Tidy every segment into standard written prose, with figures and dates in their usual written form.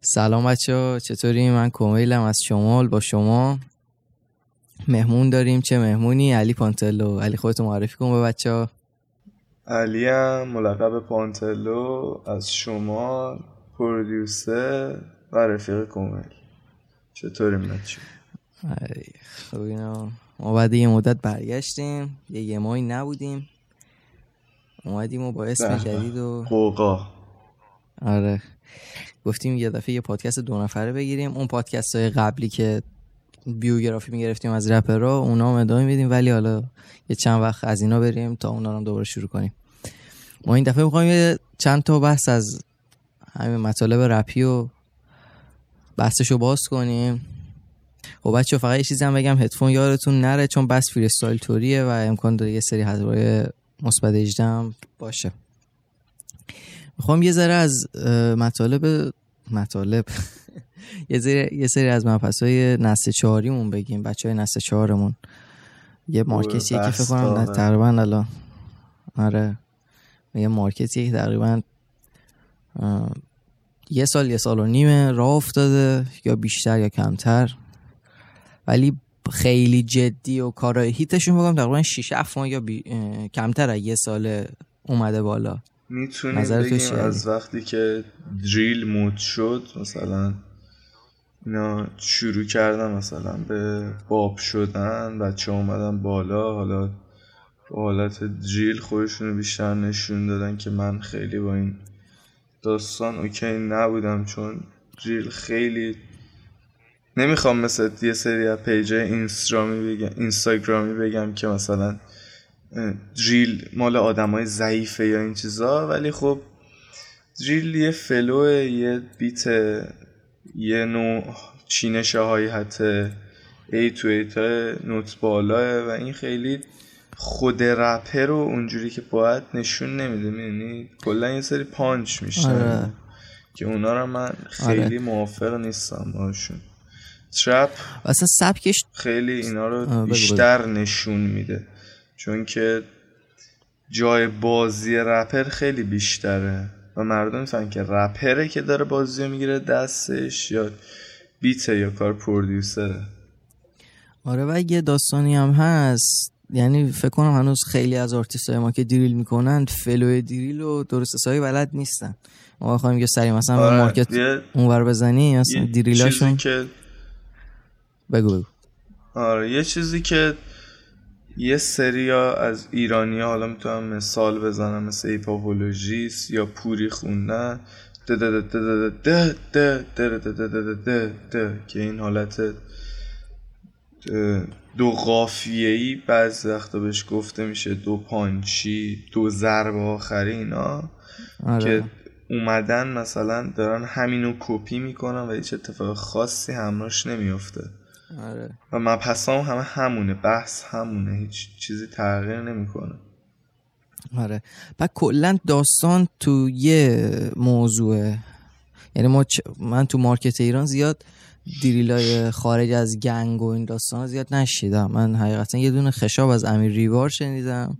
سلام بچه‌ها، چطوری؟ من کومیلم از شمال. با شما مهمون داریم. چه مهمونی؟ علی پانتلو. علی خودتو معرفی کن به بچه‌ها. علیم ملقب پانتلو، از شمال، پرودیوسر و رفیق کومیل. چطوریم بچه‌ها؟ خب اینا ما بعد یه مدت برگشتیم، یه ماهی نبودیم، اومدیم و با اسم جدید و قوقا، آره، گفتیم یه دفعه یه پادکست 2 نفره بگیریم. اون پادکست های قبلی که بیوگرافی میگرفتیم از رپرها، اونا هم ادامه میدیم، ولی حالا یه چند وقت از اینا بریم تا اونا هم دوباره شروع کنیم. ما این دفعه میخوایم چند تا بحث از همین مطالب رپی و بحثشو باز کنیم. خب بچه‌ها فقط یه چیزی هم بگم، هدفون یادتون نره، چون بس فری استایل توریه و امکان داره یه سری حضورای مثبت 18 باشه. میخوام یه ذره از مطالب یه سری از مبحث‌های نسل 4مون بگیم. بچه‌های نسل 4مون یه مارکتیه که فکر کنم تقریباً الان، آره، یه مارکتیه که تقریباً یه سال و نیم راه افتاده، یا بیشتر یا کمتر، ولی خیلی جدی و کارهای هیتشون بگم تقریبا 6-7 ماه یا کمتر از یه سال اومده بالا. میتونیم بگیم از وقتی که دریل مود شد مثلا، اینا شروع کردن مثلا به باب شدن، بچه اومدن بالا، حالا حالت دریل خودشونو بیشتر نشون دادن، که من خیلی با این داستان اوکی نبودم، چون دریل خیلی نمیخوام مثلا یه سری از پیجای اینستاگرامی بگم که مثلا دریل مال آدمای ضعیفه یا این چیزا، ولی خب دریل یه فلوه، یه بیت، یه نوع چینشه هایی حتی ای تو ایتا نوت بالاه، و این خیلی خود رپر رو اونجوری که باید نشون نمیده، یعنی کلا یه سری پانچ میشه، آره، که اونا رو من خیلی، آره، موافق نیستم باشون. ترپ اصلا سبکش خیلی اینا رو بیشتر نشون میده، چون که جای بازی رپر خیلی بیشتره و مردم میفهمن که رپره که داره بازی میگیره دستش، یا بیته یا کار پرودیوسره. آره، و یه داستانی هم هست، یعنی فکر کنم هنوز خیلی از آرتیستای ما که دریل میکنن فلوی دریل و درست حسابی بلد نیستن. ما بخوایم یه سری مثلا مارکت اونور بزنی، مثلا دریلاشون که بگو. آره، یه چیزی که یه سریا از ایرانی ها، حالا میتونم مثال بزنم، مثل ایپاولوژیست یا پوری خوندن که این حالت دو قافیه‌ای بعضی وقتا بهش گفته میشه، دو پانچی، دو ضرب آخری، اینا که اومدن مثلا دارن همینو کپی میکنن و هیچ اتفاق خاصی همراش نمیافته. آره. و مبحثام همه همونه، بحث همونه، هیچ چیزی تغییر نمیکنه. آره. بعد کلا داستان تو یه موضوعه، یعنی من تو مارکت ایران زیاد دریلای خارج از گنگ و این داستانا زیاد نشیدم. من حقیقتا یه دونه خشاب از امیر ریوار شنیدم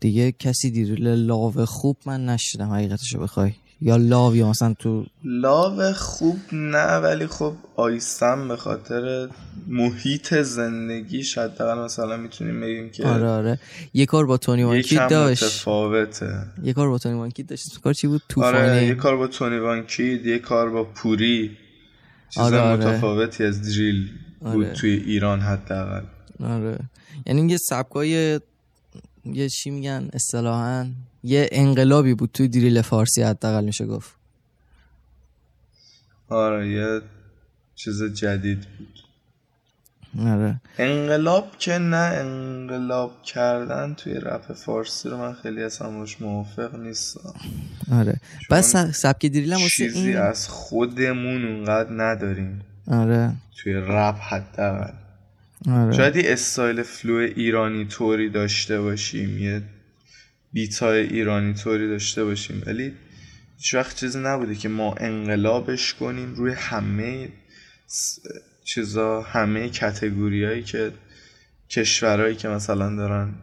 دیگه، کسی دریل لاو خوب من نشیدم حقیقتشو بخوای، یا لاو، یا مثلا تو لاو خوب نه، ولی خب آیسم به خاطر محیط زندگیش حداقل مثلا میتونیم بگیم که آره یه کار با تونی وانکی داشت، متفاوته. یه کار با تونی وانکی داشت، کار چی بود؟ طوفانی. آره، یه کار با تونی وانکی، یه کار با پوری، چیز متفاوتی از دریل بود. آره. توی ایران حداقل، آره، یعنی یه سبکای، یه چی میگن اصطلاحاً، یه انقلابی بود توی دریل فارسی حداقل میشه گفت. آره، یه چیز جدید بود. آره، انقلاب که نه، انقلاب کردن توی رپ فارسی رو من خیلی اصلا باش موافق نیستم. آره، بس سبک دریلم چیزی از خودمون اونقدر نداریم. آره، توی رپ حداقل. آره، شاید یه استایل فلو ایرانی طوری داشته باشیم، یه بیتای ایرانی طوری داشته باشیم، ولی هیچ وقت چیزی نبوده که ما انقلابش کنیم روی همه چیزا، همه کتگوریایی که کشورایی که مثلا دارن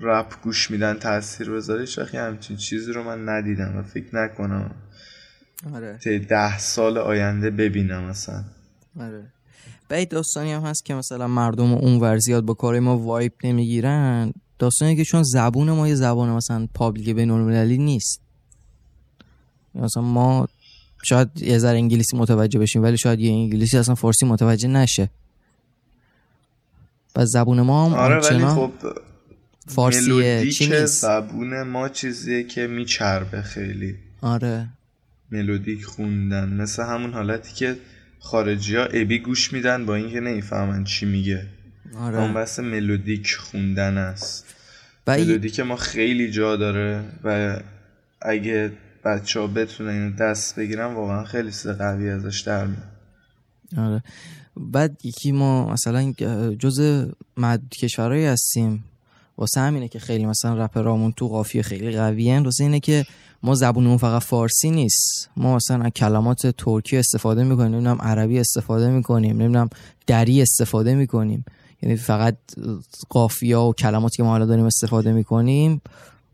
رپ گوش میدن تاثیر بذاره. هیچ وقت همچین چیزی رو من ندیدم و فکر نکنم آره. 10 سال آینده ببینم مثلا. آره. بعد داستانی هم هست که مثلا مردم اون ورزیاد با کار ما وایپ نمیگیرن، داستانی که چون زبون ما یه زبان مثلا پابلیک بین‌المللی نیست، مثلا ما شاید یه ذره انگلیسی متوجه بشیم ولی شاید یه انگلیسی اصلا فارسی متوجه نشه. بعد زبون ما هم آره ولی خب فارسیه، چی نیست. زبون ما چیزیه که میچربه خیلی. آره ملودیک خوندن مثل همون حالتی که خارجی ها ابی گوش میدن با اینکه نمیفهمن چی میگه. آره اون بس ملودیک خوندن است. ملودیک ما خیلی جا داره و اگه بچه ها بتونن اینو دست بگیرن واقعا خیلی چیز قوی ازش در میاد. آره بعد یکی ما مثلا جز کشورهایی هستیم واسه همینه که خیلی مثلا رپرامون تو قافیه خیلی قویه، واسه اینه که ما زبونمون فقط فارسی نیست، ما مثلا از کلمات ترکی استفاده میکنیم، نمیدونم عربی استفاده میکنیم، نمیدونم دری استفاده میکنیم، یعنی فقط قافیه و کلماتی که ما حالا داریم استفاده میکنیم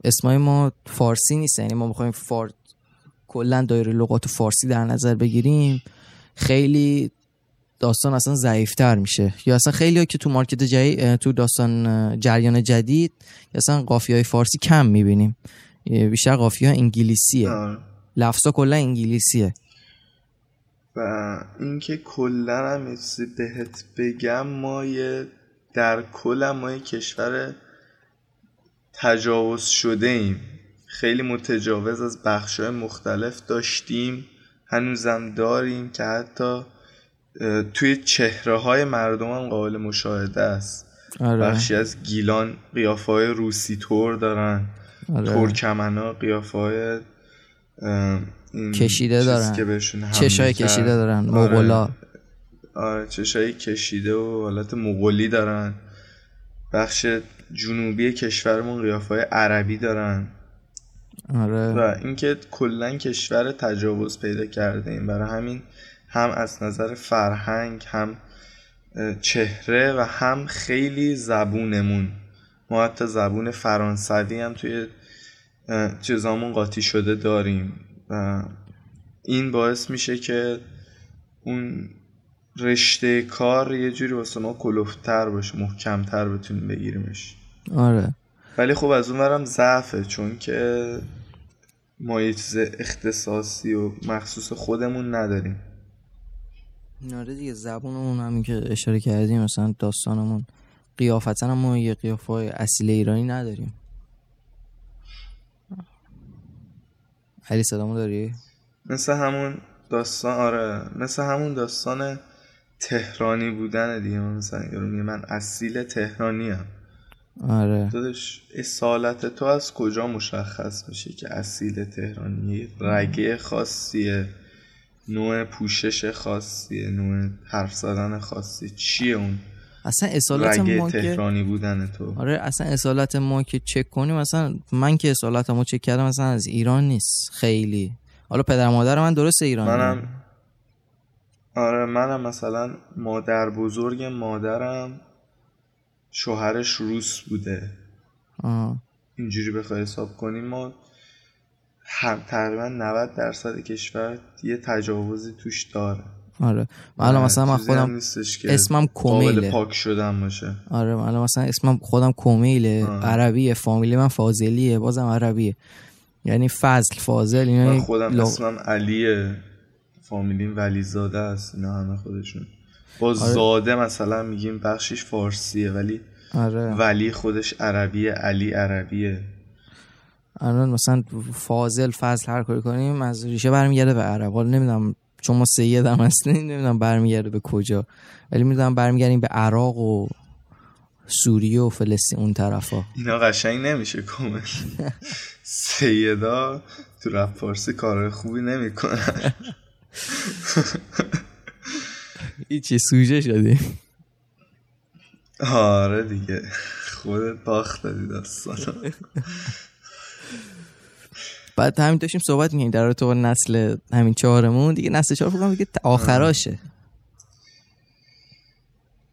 اسمای ما فارسی نیست. یعنی ما بخوایم کلا دایره لغات فارسی در نظر بگیریم خیلی داستان اصلا ضعیف‌تر میشه. یا اصلا خیلی‌ها که تو مارکت تو داستان جریان جدید اصلا قافیه‌های فارسی کم می‌بینیم، بیشتر قافیه‌ها انگلیسیه. لفظا کلا انگلیسیه. و اینکه کلا هم چیزی بهت بگم، ما در کل ما کشور تجاوز شده ایم، خیلی متجاوز از بخش‌های مختلف داشتیم، هنوزم داریم که حتی توی چهره‌های مردم هم قابل مشاهده است. آره. بخشی از گیلان قیافه‌های روسی تور دارن. آره. ترکمنا قیافه‌های کشیده دارن، چشای کشیده دارن. آره. مغولا آره چشای کشیده و حالت مغولی دارن. بخش جنوبی کشورمون قیافه‌های عربی دارن. آره. و اینکه کلاً کشور تجاوز پیدا کرده ایم، برای همین هم از نظر فرهنگ، هم چهره و هم خیلی زبونمون. ما حتی زبون فرانسوی هم توی چیزامون قاطی شده داریم و این باعث میشه که اون رشته کار یه جوری واسه ما کلفتر باشه، محکمتر بتونیم بگیریمش. آره ولی خب از اون برم ضعفه، چون که ما یه چیز اختصاصی و مخصوص خودمون نداریم. ناره دیگه زبونمون همین که اشاره کردیم، مثلا داستانمون، قیافتن ما یه قیافای اصیل ایرانی نداریم. علی صدامو داری؟ مثل همون داستان آره مثل همون داستان تهرانی بودن دیگه. مثلا یارو میگه من اصیل تهرانی هم. آره دادش اصالت تو از کجا مشخص میشه که اصیل تهرانی؟ رگه خاصیه، نوع پوشش خاصیه، نوع حرف زدن خاصی، چیه اون اصلا اصالت ما تهرانی بودن تو؟ آره اصلا اصالت ما که چک کنیم، مثلا من که اصالتمو چک کردم مثلا از ایران نیست خیلی. حالا پدر مادر من درست ایرانی، منم آره منم مثلا مادر بزرگ مادرم شوهرش روس بوده. اینجوری بخوای حساب کنیم ما تقریبا 90% کشور یه تجاوزی توش داره. آره الان مثلا من خودم اسمم کومیله، قابل پاک شدن باشه. آره الان مثلا اسمم خودم کومیله. عربیه، فامیلی من فاضلیه بازم عربیه، یعنی فضل فاضل. من خودم اسمم علیه، فامیلیم ولیزاده است، اینا همه خودشون با زاده مثلا میگیم بخشش فارسیه ولی آره. ولی خودش عربیه، علی عربیه. الان مثلا فاضل فضل هر کاری کنیم از ریشه برمیگرده به عرب. حالا نمیدونم چون ما سید هم هستیم نمیدونم برمیگرده به کجا، ولی میدونم برمیگردیم به عراق و سوریه و فلسطین اون طرفا. اینا قشنگ نمیشه کامل. سیدا تو رپ فارسی کارهای خوبی نمیکنن. هیچی سوژه شدیم. آره دیگه خودت باخت دادی داستانا. بعد همین داشتیم صحبت می‌کنیم در رابطه با نسل همین چهارمون دیگه. نسل چهار فکر کنم دیگه آخراشه،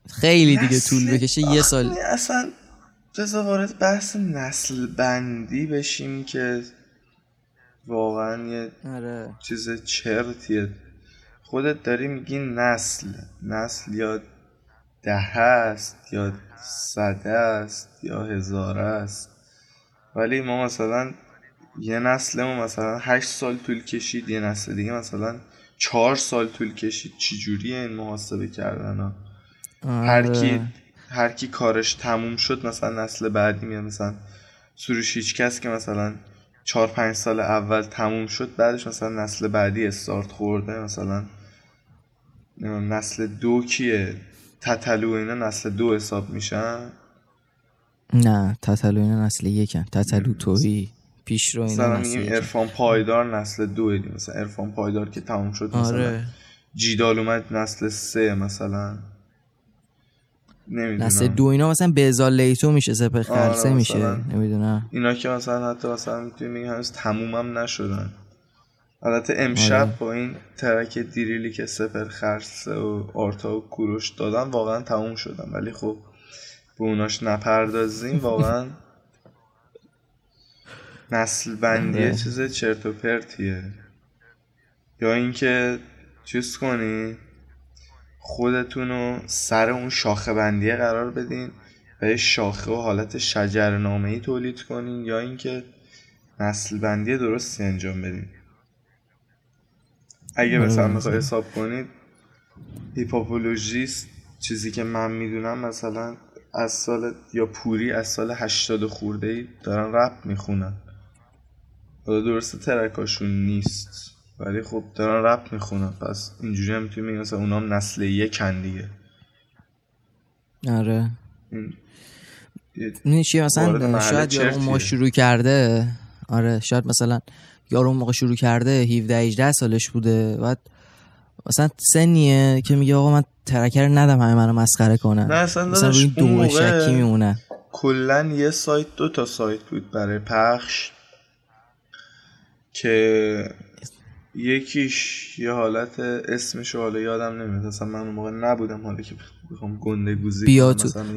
خیلی دیگه طول بکشه یه سال. اصلا جزو وارد بحث نسل بندی بشیم که واقعا یه آره. چیز چرتیه. خودت داری میگی نسل یا ده هست یا صده است یا هزاره است، ولی ما مثلا یه نسل ما مثلا 8 سال طول کشید، یه نسل دیگه مثلا 4 سال طول کشید. چجوریه این محاسبه کردن ها؟ هر کی کارش تموم شد مثلا نسل بعدی میاد. مثلا سروش هیچ کس که مثلا 4-5 سال اول تموم شد، بعدش مثلا نسل بعدی استارت خورده. مثلا نسل 2 کیه؟ تتلو اینا نسل 2 حساب میشن؟ نه، تتلو اینا نسل 1ن. تتلو تویی پیش رو اینا نسل 1. مثلا عرفان پایدار نسل 2 دی. مثلا عرفان پایدار که تموم شد مثلا آره. جیدال اومد نسل 3 مثلا. نمیدونم. نسل 2 اینا مثلا بهزاد لیتو میشه، سپه خرسه آره میشه، نمیدونم. اینا که مثلا حتی مثلا میتونی هنوز تمومم نشدن. البته امشب آره. با این ترک دیریلی که سپر خرسه و آرتا و کوروش دادن واقعا تموم شدن، ولی خب به اوناش نپردازیم. واقعا نسل بندیه آره. چیز چرت و پرتیه. یا اینکه چیز کنی خودتونو سر اون شاخه بندیه قرار بدین و یه شاخه و حالت شجرنامه‌ای تولید کنین، یا اینکه نسل بندیه درست انجام بدین. اگه مثلا میخوای حساب کنید، هیپاپولوژیست چیزی که من میدونم مثلا از سال یا پوری از سال 80 خورده‌ای دارن رپ میخونن. حالا درسته ترکاشون نیست، ولی خب دارن رپ میخونن. پس اینجوری هم میتونی بگی مثلا اونام نسل 1ن دیگه. آره. این چی مثلا شاید یارو ما شروع کرده. آره شاید مثلا یارو اون موقع شروع کرده 17-18 سالش بوده، بعد مثلا سنیه که میگه آقا من ترکر ندم همه منو مسخره کنن. نه اصلا روی دوم شکی میمونه. کلن یه سایت 2 تا سایت بود برای پخش که یکیش یه حالت اسمشو حالا یادم نمیاد، اصلا من اون موقع نبودم، حالا که بخوام گنده گوزی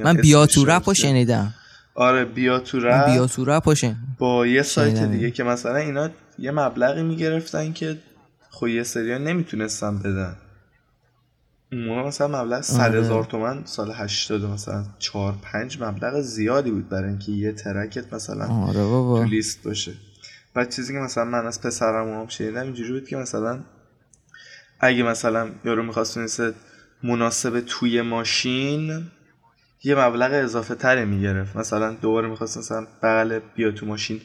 من بیا تو رپو شنیدم. آره بیا تو رپ با یه سایت شنیدم. دیگه که مثلا اینا یه مبلغی میگرفتن که خب یه سریا نمیتونستن بدن. اون مثلا مبلغ 100,000 تومان سال 80 مثلا 4-5 مبلغ زیادی بود برای اینکه یه ترکت مثلا تو لیست باشه. بعد چیزی که مثلا من از پسرم شنیدم اینجوری بود که مثلا اگه مثلا یارو می‌خواست نیست مناسب توی ماشین یه مبلغ اضافه تری میگرفت. مثلا دوباره می‌خواست مثلا بغل بیا تو ماشین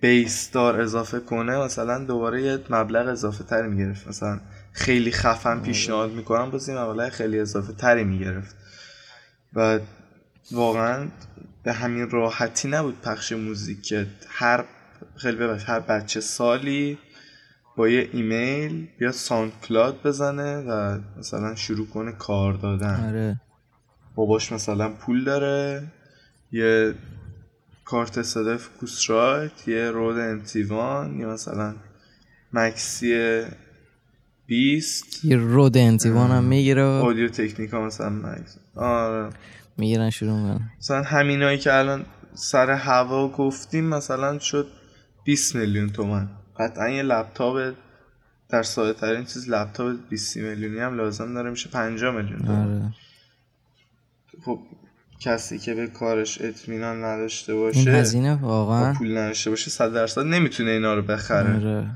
بیستار اضافه کنه، مثلا دوباره یه مبلغ اضافه تری میگرفت. مثلا خیلی خفن پیشنهاد میکنم باز این مبلغ خیلی اضافه تری میگرفت. و واقعا به همین راحتی نبود پخش موزیک که هر بچه سالی با یه ایمیل یا ساوند کلاود بزنه و مثلا شروع کنه کار دادن. آره. باباش مثلا پول داره، یه کارت صدای فوکوس رایت، یه رود امتیوان، یا مثلا مکسی 20، یه رود امتیوان هم میگیره، اودیو تکنیکا مثلا مکس آره میگیرن شروع میکنن. مثلا همینایی که الان سر هوا گفتیم مثلا شد 20 میلیون تومان. قطعا یه لپتاپ در ساده ترین چیز لپتاپ 20 میلیونی هم لازم داره، میشه 50 میلیون تومان. آره. خب کسی که به کارش اطمینان نداشته باشه، این هزینه واقعا پول نداشته باشه 100% نمیتونه اینا رو بخره. آره.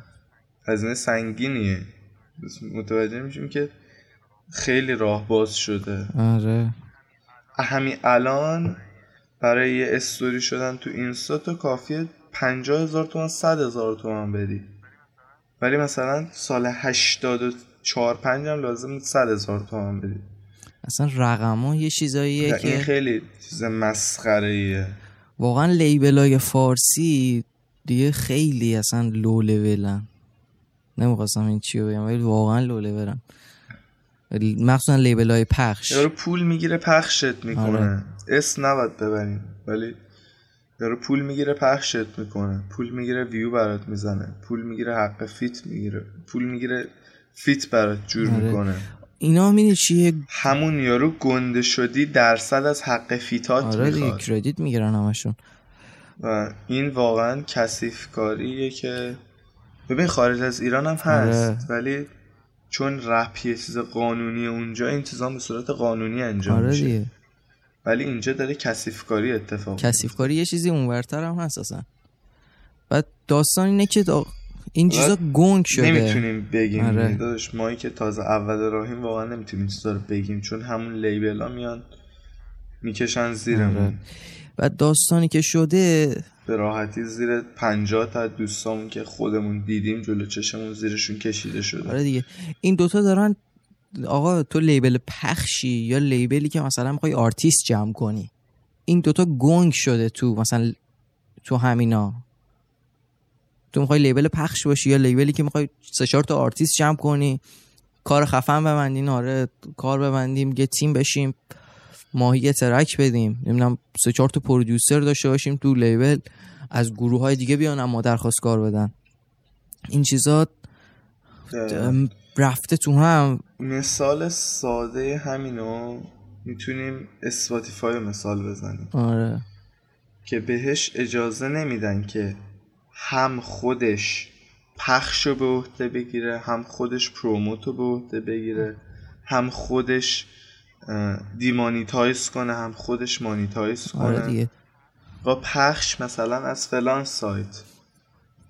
هزینه سنگینیه. متوجه میشیم که خیلی راه باز شده. آره. همین الان برای یه استوری شدن تو اینستا تو کافیه 50,000 تومان 100,000 تومان بدی، ولی مثلا سال 84-5 هم لازم 100,000 تومان بدی. اصلا رقم‌ها یه چیزاییه که خیلی چیز مسخره‌ایه. واقعا لیبلای فارسی دیگه خیلی اصلا لو لولن. نمی‌خواستم این چیو بگم ولی واقعا لو لولن. مخصوصا لیبلای پخش. یارو پول میگیره پخشت میکنه. آره. اسم نباید ببریم ولی یارو پول میگیره پخشت میکنه. پول میگیره ویو برات میزنه. پول میگیره حق فیت میگیره. پول میگیره فیت برات جور آره. میکنه. اینا میدید چیه؟ همون یارو گنده شدی درصد از حق فیتات آره میخواد. آره کردیت میگیرن همشون. و این واقعا کثیفکاریه که ببین خارج از ایران هم هست ولی چون رپ یه چیز قانونی اونجا انتظام به صورت قانونی انجام میشه، ولی اینجا داره کثیفکاری اتفاق میفته. کثیفکاری یه چیزی اونورتر هم هست اصلا. بعد داستان اینه که این چیزا گنگ شده. نمیتونیم بگیم داداش، ما که تازه اول راهیم واقعا نمیتونیم این چیزا رو بگیم، چون همون لیبل ها میان میکشن زیرمون. بعد داستانی که شده به راحتی زیر 50 تا دوستامون که خودمون دیدیم جلو چشمون زیرشون کشیده شده. آره دیگه این دوتا دارن. آقا تو لیبل پخشی یا لیبلی که مثلا میخوای آرتیست جمع کنی، این دوتا گنگ شده تو مثلا تو همینا. تو میخوای لیبل پخش باشی یا لیبلی که میخوای 3-4 تا آرتیست جمع کنی، کار خفن ببندین، آره کار ببندیم، یه تیم بشیم، ماهی ترک بدیم، نمیدونم 3-4 تا پرودیوسر داشته باشیم تو لیبل، از گروه های دیگه بیان اما درخواست کار بدن. این چیزا رفته تو هم. مثال ساده همینو میتونیم اسپاتیفای رو مثال بزنیم. آره. که بهش اجازه نمیدن که هم خودش پخش رو به عهده بگیره، هم خودش پروموت رو به عهده بگیره، هم خودش دیمانیتایز کنه، هم خودش مانیتایز کنه. آره دیگه. با پخش مثلا از فلان سایت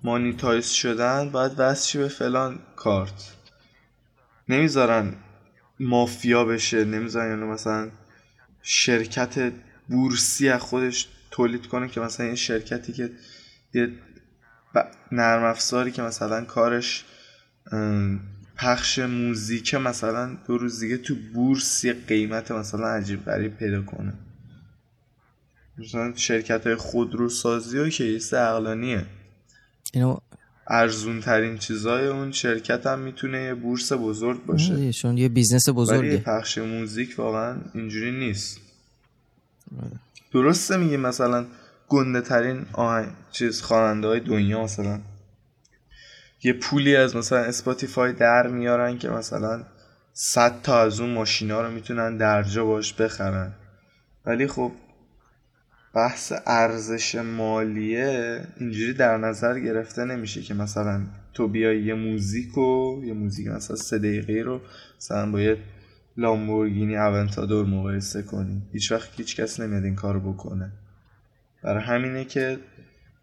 مانیتایز شدن باید وصل به فلان کارت. نمیذارن مافیا بشه، نمیذارن یعنی مثلا شرکت بورسی از خودش تولید کنه که مثلا یه شرکتی که یه نرم افزاری که مثلا کارش پخش موزیک مثلا 2 روز دیگه تو بورس یه قیمت مثلا عجیب غریب پیدا کنه. مثلا شرکت‌های خودروسازی و کیس عقلانیه، اینو ارزون ترین چیزای اون شرکت هم میتونه یه بورس بزرگ باشه، چون یه بیزنس بزرگه. ولی پخش موزیک واقعا اینجوری نیست. درسته میگه مثلا گنده ترین خواننده های دنیا مثلا یه پولی از مثلا اسپاتیفای در میارن که مثلا 100 تا از اون ماشینا رو میتونن درجا باش بخرن، ولی خب بحث ارزش مالیه اینجوری در نظر گرفته نمیشه که مثلا تو بیای یه موزیک مثلا 3 دقیقه رو مثلا با یه لامبورگینی اونتادور مقایسه کنی. هیچ وقت هیچ کس نمیاد این کارو بکنه. برای همینه که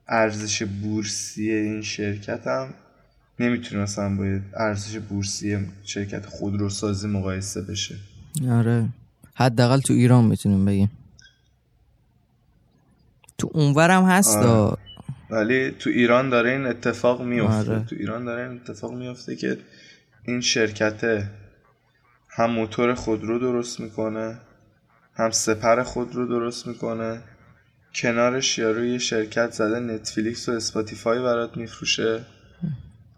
ارزش بورسی این شرکت هم نمیتونه مثلا با ارزش بورسی شرکت خودروسازی مقایسه بشه. آره حداقل تو ایران میتونیم بگیم، تو اونورم هست آره. ولی تو ایران داره این اتفاق میفته. آره. تو ایران داره این اتفاق میفته که این شرکته هم موتور خودرو درست میکنه، هم سپر خودرو درست میکنه، کنارش یارو یه شرکت زده نتفلیکس و اسپاتیفای برات میفروشه،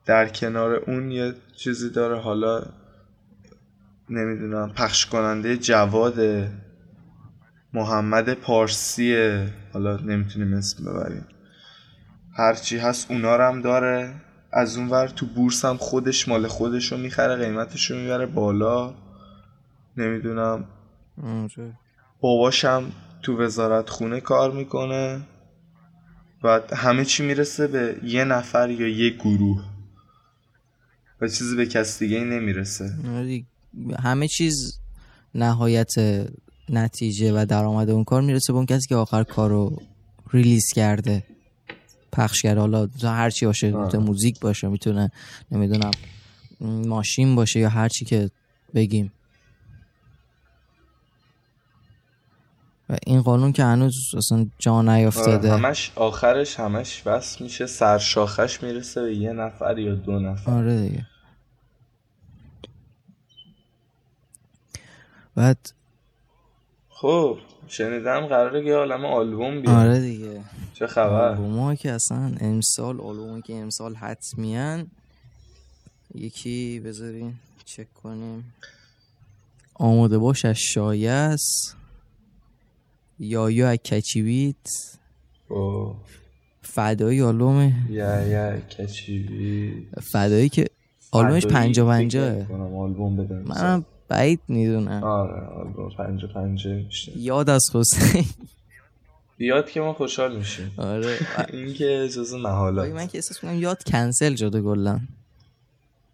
در کنار اون یه چیزی داره، حالا نمیدونم پخش کننده جواده، محمد پارسیه، حالا نمیتونیم اسم ببریم، هرچی هست اونا رو هم داره. از اون ور تو بورس هم خودش مال خودش رو میخره، قیمتش رو میبره بالا. نمیدونم باباش هم تو وزارت خونه کار میکنه و همه چی میرسه به یه نفر یا یه گروه و چیزی به کس دیگه نمیرسه. همه چیز نهایت نتیجه و درآمد اون کار میرسه به اون کسی که آخر کارو ریلیز کرده، پخش کرده. حالا هر چی باشه، میتونه موزیک باشه، میتونه نمیدونم ماشین باشه یا هر چی که بگیم. و این قانون که هنوز اصلا جا نیافتاده، همش آخرش همش وصل میشه، سرشاخش میرسه به یه نفر یا 2 نفر. آره دیگه. بعد خب شنیدم قراره یه عالم آلبوم بیاد. آره دیگه. چه خبر؟ آلبوم‌ها که اصلا امسال، آلبومی که امسال حتمیاً یکی بذاریم چک کنیم. آماده باش از شایست، یایو اکچی بیت، فدایی آلبومه، یا اکچی بیت فدایی که آلبومش 50-50. منم بعید میدونم. آره آلبوم 50-50 میشه. یاد از حسین بیاد که ما خوشحال میشیم. آره این که جزو محالات. من که احساس میکنم یاد کنسل شده کلا،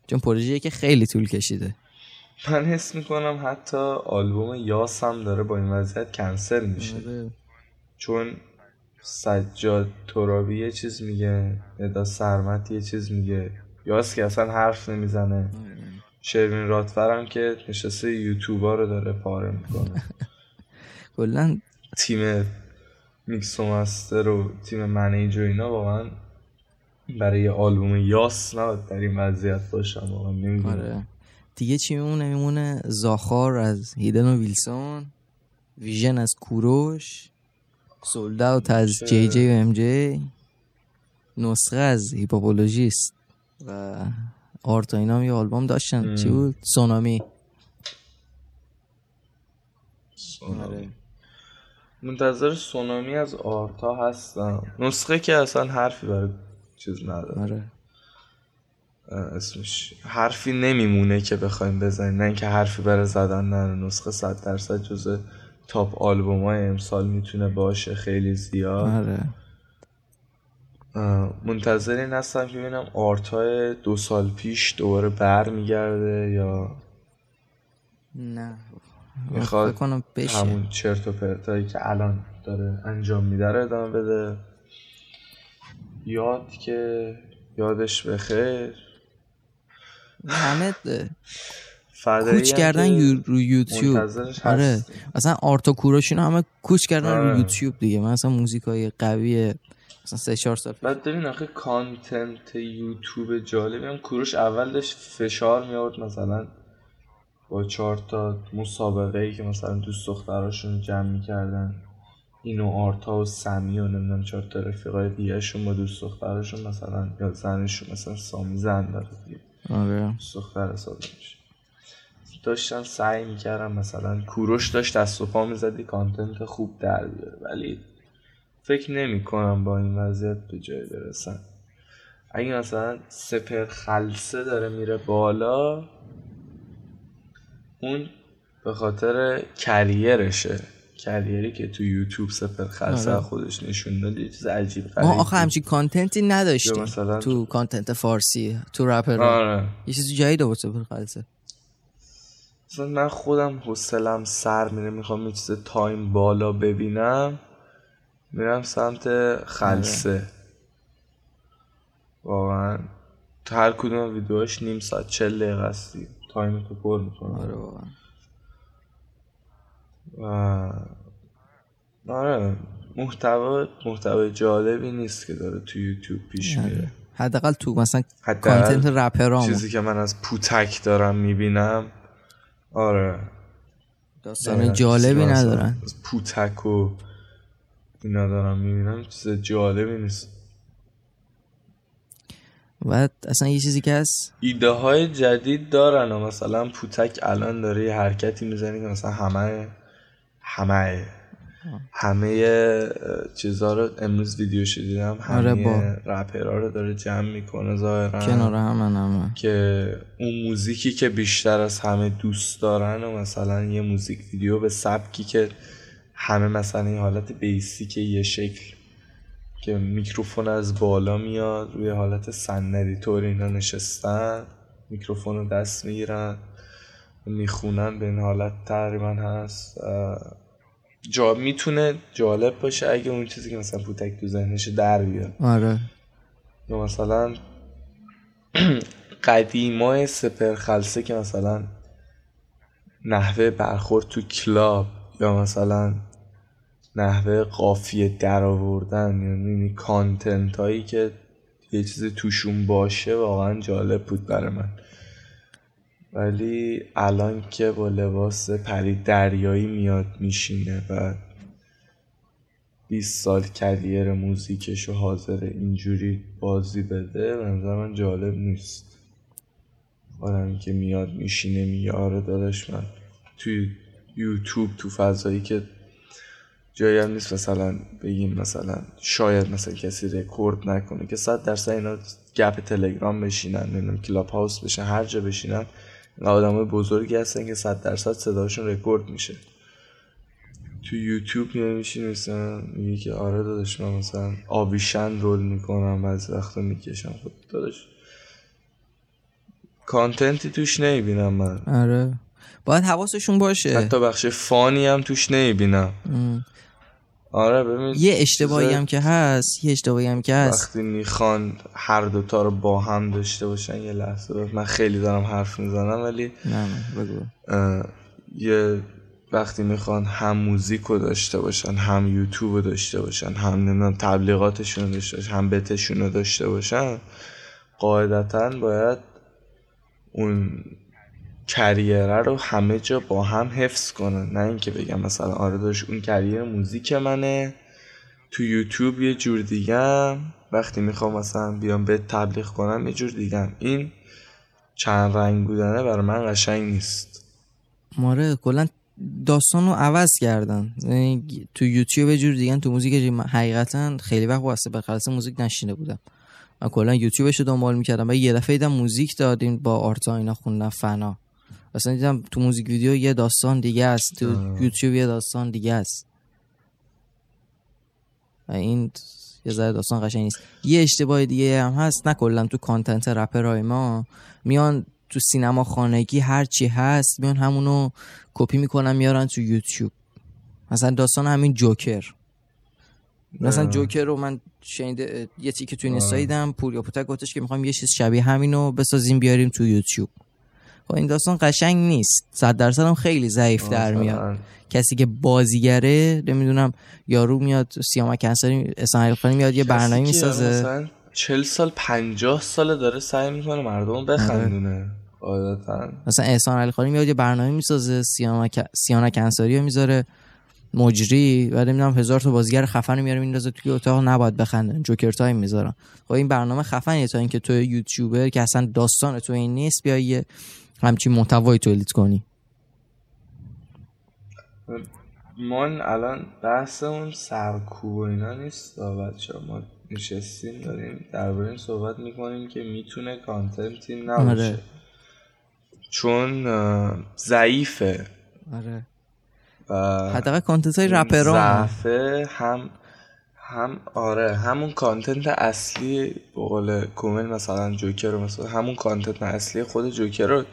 چون پروژه‌ای که خیلی طول کشیده. من حس میکنم حتی آلبوم یاس هم داره با این وضعیت کنسل میشه. آره. چون سجاد ترابی یه چیز میگه، ندا سرمت یه چیز میگه، یاس که اصلا حرف نمیزنه. آره. شیرین راتفرم که نشسته یوتیوبا رو داره پاره میکنه. کلا تیم میکس و مستر و تیم منیج و اینا واقعا برای آلبوم یاس نباید در این وضعیت باشم. واقعا نمیدونم دیگه چی میمونه. میمونه زاخار از هیدن و ویلسون، ویژن از کوروش، سولداوت از جی جی و ام جی، نسخه از هیپاپولوژیست و آرت و اینا هم یه آلبوم داشتن. چی بود؟ سونامی. منتظر سونامی از آرتا هستم. نسخه که اصلا حرفی برای چیز نداره. آره. اسمش حرفی نمیمونه که بخوایم بزنیم، نه اینکه حرفی برای زدن نداره. نسخه 100% جزو تاپ آلبومای امسال میتونه باشه، خیلی زیاد. آره. منتظر این هستم که ببینم آرتای 2 سال پیش دوباره بر میگرده یا نه. میخواد همون چرت و پرتایی که الان داره انجام میده رو ادامه بده. یاد که یادش بخیر. همه کوچ کردن رو یوتیوب. آره اصلا آرتا کوروشینو همه کوچ کردن رو یوتیوب دیگه. من اصلا موزیکای قویه مثلا 3-4 سال بعد ببین آخه کانتنت یوتیوب جالبی هم. کوروش اول داشت فشار می آورد مثلا با 4 تا مسابقه ای که مثلا دوست دختراشون جمع می‌کردن، اینو آرتا و سمی و نمیدونم 4 تا رفیقای دیگه‌شون با دوست دختراشون مثلا یا زنشون، مثلا سامی زن داره دیگه. آره دختر حساب میشه. داشتم سعی می‌کردم مثلا کوروش داشت دست و پا می‌زد کانتنت خوب در بیاره، ولی فکر نمی‌کنم با این وضعیت به جای برسن. اگه مثلا سپر خلسه داره میره بالا، اون به خاطر کریرشه، کریری که تو یوتیوب سپر خلسه خودش نشون داد. یه چیز عجیب غریبه. ما آخه همچین کانتنتی نداشتیم مثلا... تو کانتنت فارسی تو رپر یه چیز جایی دو سپر خلسه. مثلا من خودم حوصله‌ام سر میره، میخوام یه چیز تایم بالا ببینم، میرم سمت خلسه. واقعا تو هر کدوم ویدیوهاش نیم ساعت 40 دقیقه است، تایم تو پر میکنه. آره واقعا. و آره محتوای جالبی نیست که داره تو یوتیوب پیش میره. حداقل تو مثلا کانتنت رپرام چیزی که من از پوتک دارم میبینم. آره داستان جالبی ندارن. از پوتک و اینا دارم میبینم، چیز جالبی نیست. و اصلا یه چیزی که هست ایده های جدید دارن و مثلا پوتک الان داره یه حرکتی میزنه که مثلا همه چیزها رو امروز ویدیوش دیدم، همه رپرها رو داره جمع میکنه ظاهرا کنار همه که اون موزیکی که بیشتر از همه دوست دارن و مثلا یه موزیک ویدیو به سبکی که همه مثلا این حالت بیسیک یه شکل که میکروفون از بالا میاد روی حالت صندلی طور اینا نشستن، میکروفون رو دست میگیرن میخونن، به این حالت تقریبا هست. جا میتونه جالب باشه اگه اون چیزی که مثلا پوتک تو ذهنش در بیاد. آره یا مثلا قدیمای سپر خلسه که مثلا نحوه برخورد تو کلاب یا مثلا نحوه قافیه درآوردن، یعنی کانتنت هایی که یه چیزی توشون باشه واقعا جالب بود برای من. ولی الان که با لباس پری دریایی میاد میشینه و 20 سال کریر موزیکشو حاضر اینجوری بازی بده، به نظر من جالب نیست. آدمی که میاد میشینه میاره داداش من تو یوتیوب تو فضایی که جایی هم نیست مثلا بگیم مثلا شاید مثلا کسی رکورد نکنه که 100% اینا گپ تلگرام بشینن، نمیدونم کلاب هاوس بشن، هر جا بشینن آدمای بزرگی هستن که 100% صداشون رکورد میشه. تو یوتیوب نمیشینستم میگه که آره داداش من مثلا آویشن رول میکنم و از وقتا میکشم. خود داداش کانتنتی توش نمیبینم من. آره باید حواسشون باشه، حتی بخش فانی هم توش نمیبینم. آره ببین یه اشتباهی هم که هست، وقتی میخوان هر دوتا رو با هم داشته باشن یه لحظه باید. من خیلی دارم حرف میزنم ولی نه بگو. یه وقتی میخوان هم موزیک رو داشته باشن، هم یوتیوب رو داشته باشن، هم نمیدونم تبلیغاتشون رو داشته باشن، هم بتشون رو داشته باشن، قاعدتا باید اون کریره رو همه جا با هم حفظ کنن. نه اینکه بگم مثلا آره داشت اون کریر موزیک منه تو یوتیوب یه جور دیگم، وقتی میخوام مثلا بیام به تبلیغ کنم یه جور دیگم. این چند رنگ بودنه برای من قشنگ نیست. ماره کلا داستان رو عوض کردن، تو یوتیوب یه جور دیگه، تو موزیک. حقیقتا خیلی وقت واسه به خلاص موزیک نشینه بودم، من کلا یوتیوبش رو دنبال میکردم. بعد یه دفعه دیدم موزیک دادین با آرتا اینا خوندن فنا، اصلا دیدم تو موزیک ویدیو یه داستان دیگه است، تو یوتیوب یه داستان دیگه است. این یه ذره داستان قشنگ نیست. یه اشتباه دیگه هم هست، نه کلا تو کانتنت رپرای ما میان تو سینما خانگی هر چی هست میان همونو کپی میکنن میارن تو یوتیوب. مثلا داستان همین جوکر، مثلا جوکر رو من شنیده یه تیکه تو اینستا دیدم، پوریا پوتک گفتش که میخوایم یه چیز شبیه همینو بسازیم بیاریم تو یوتیوب. خب این داستان قشنگ نیست، 100% هم خیلی ضعیف در میاد. کسی که بازیگره نمیدونم، یارو میاد سیامک انصاری اسماعیل میاد یه برنامه میسازه، مثلا 40 سال 50 سال داره سعی میکنه مردم بخندونه. عادتاً مثلا احسان علیخانی میاد یه برنامه میسازه، سیامک انصاری رو میذاره مجری، بعد میدونم 1000 تا بازیگر خفن میارم میندازه توی اتاق نباید بخندن، جوکر تایم میذارم. خب این برنامه خفنیه تا اینکه تو یوتیوبر که اصلا داستان تو این نیست بیای همچین محتوایی تولید کنی. من الان بحثمون سرکوب و اینا نیست بچه‌ها، ما نشستیم داریم درباره این صحبت میکنیم که میتونه کانتنتی نباشه. آره. چون ضعیفه. آره. حداقل کانتنت های رپران ضعفه هم آره همون کانتنت اصلی به قول کومل مثلا جوکر رو، مثلا همون کانتنت اصلی خود جوکر رو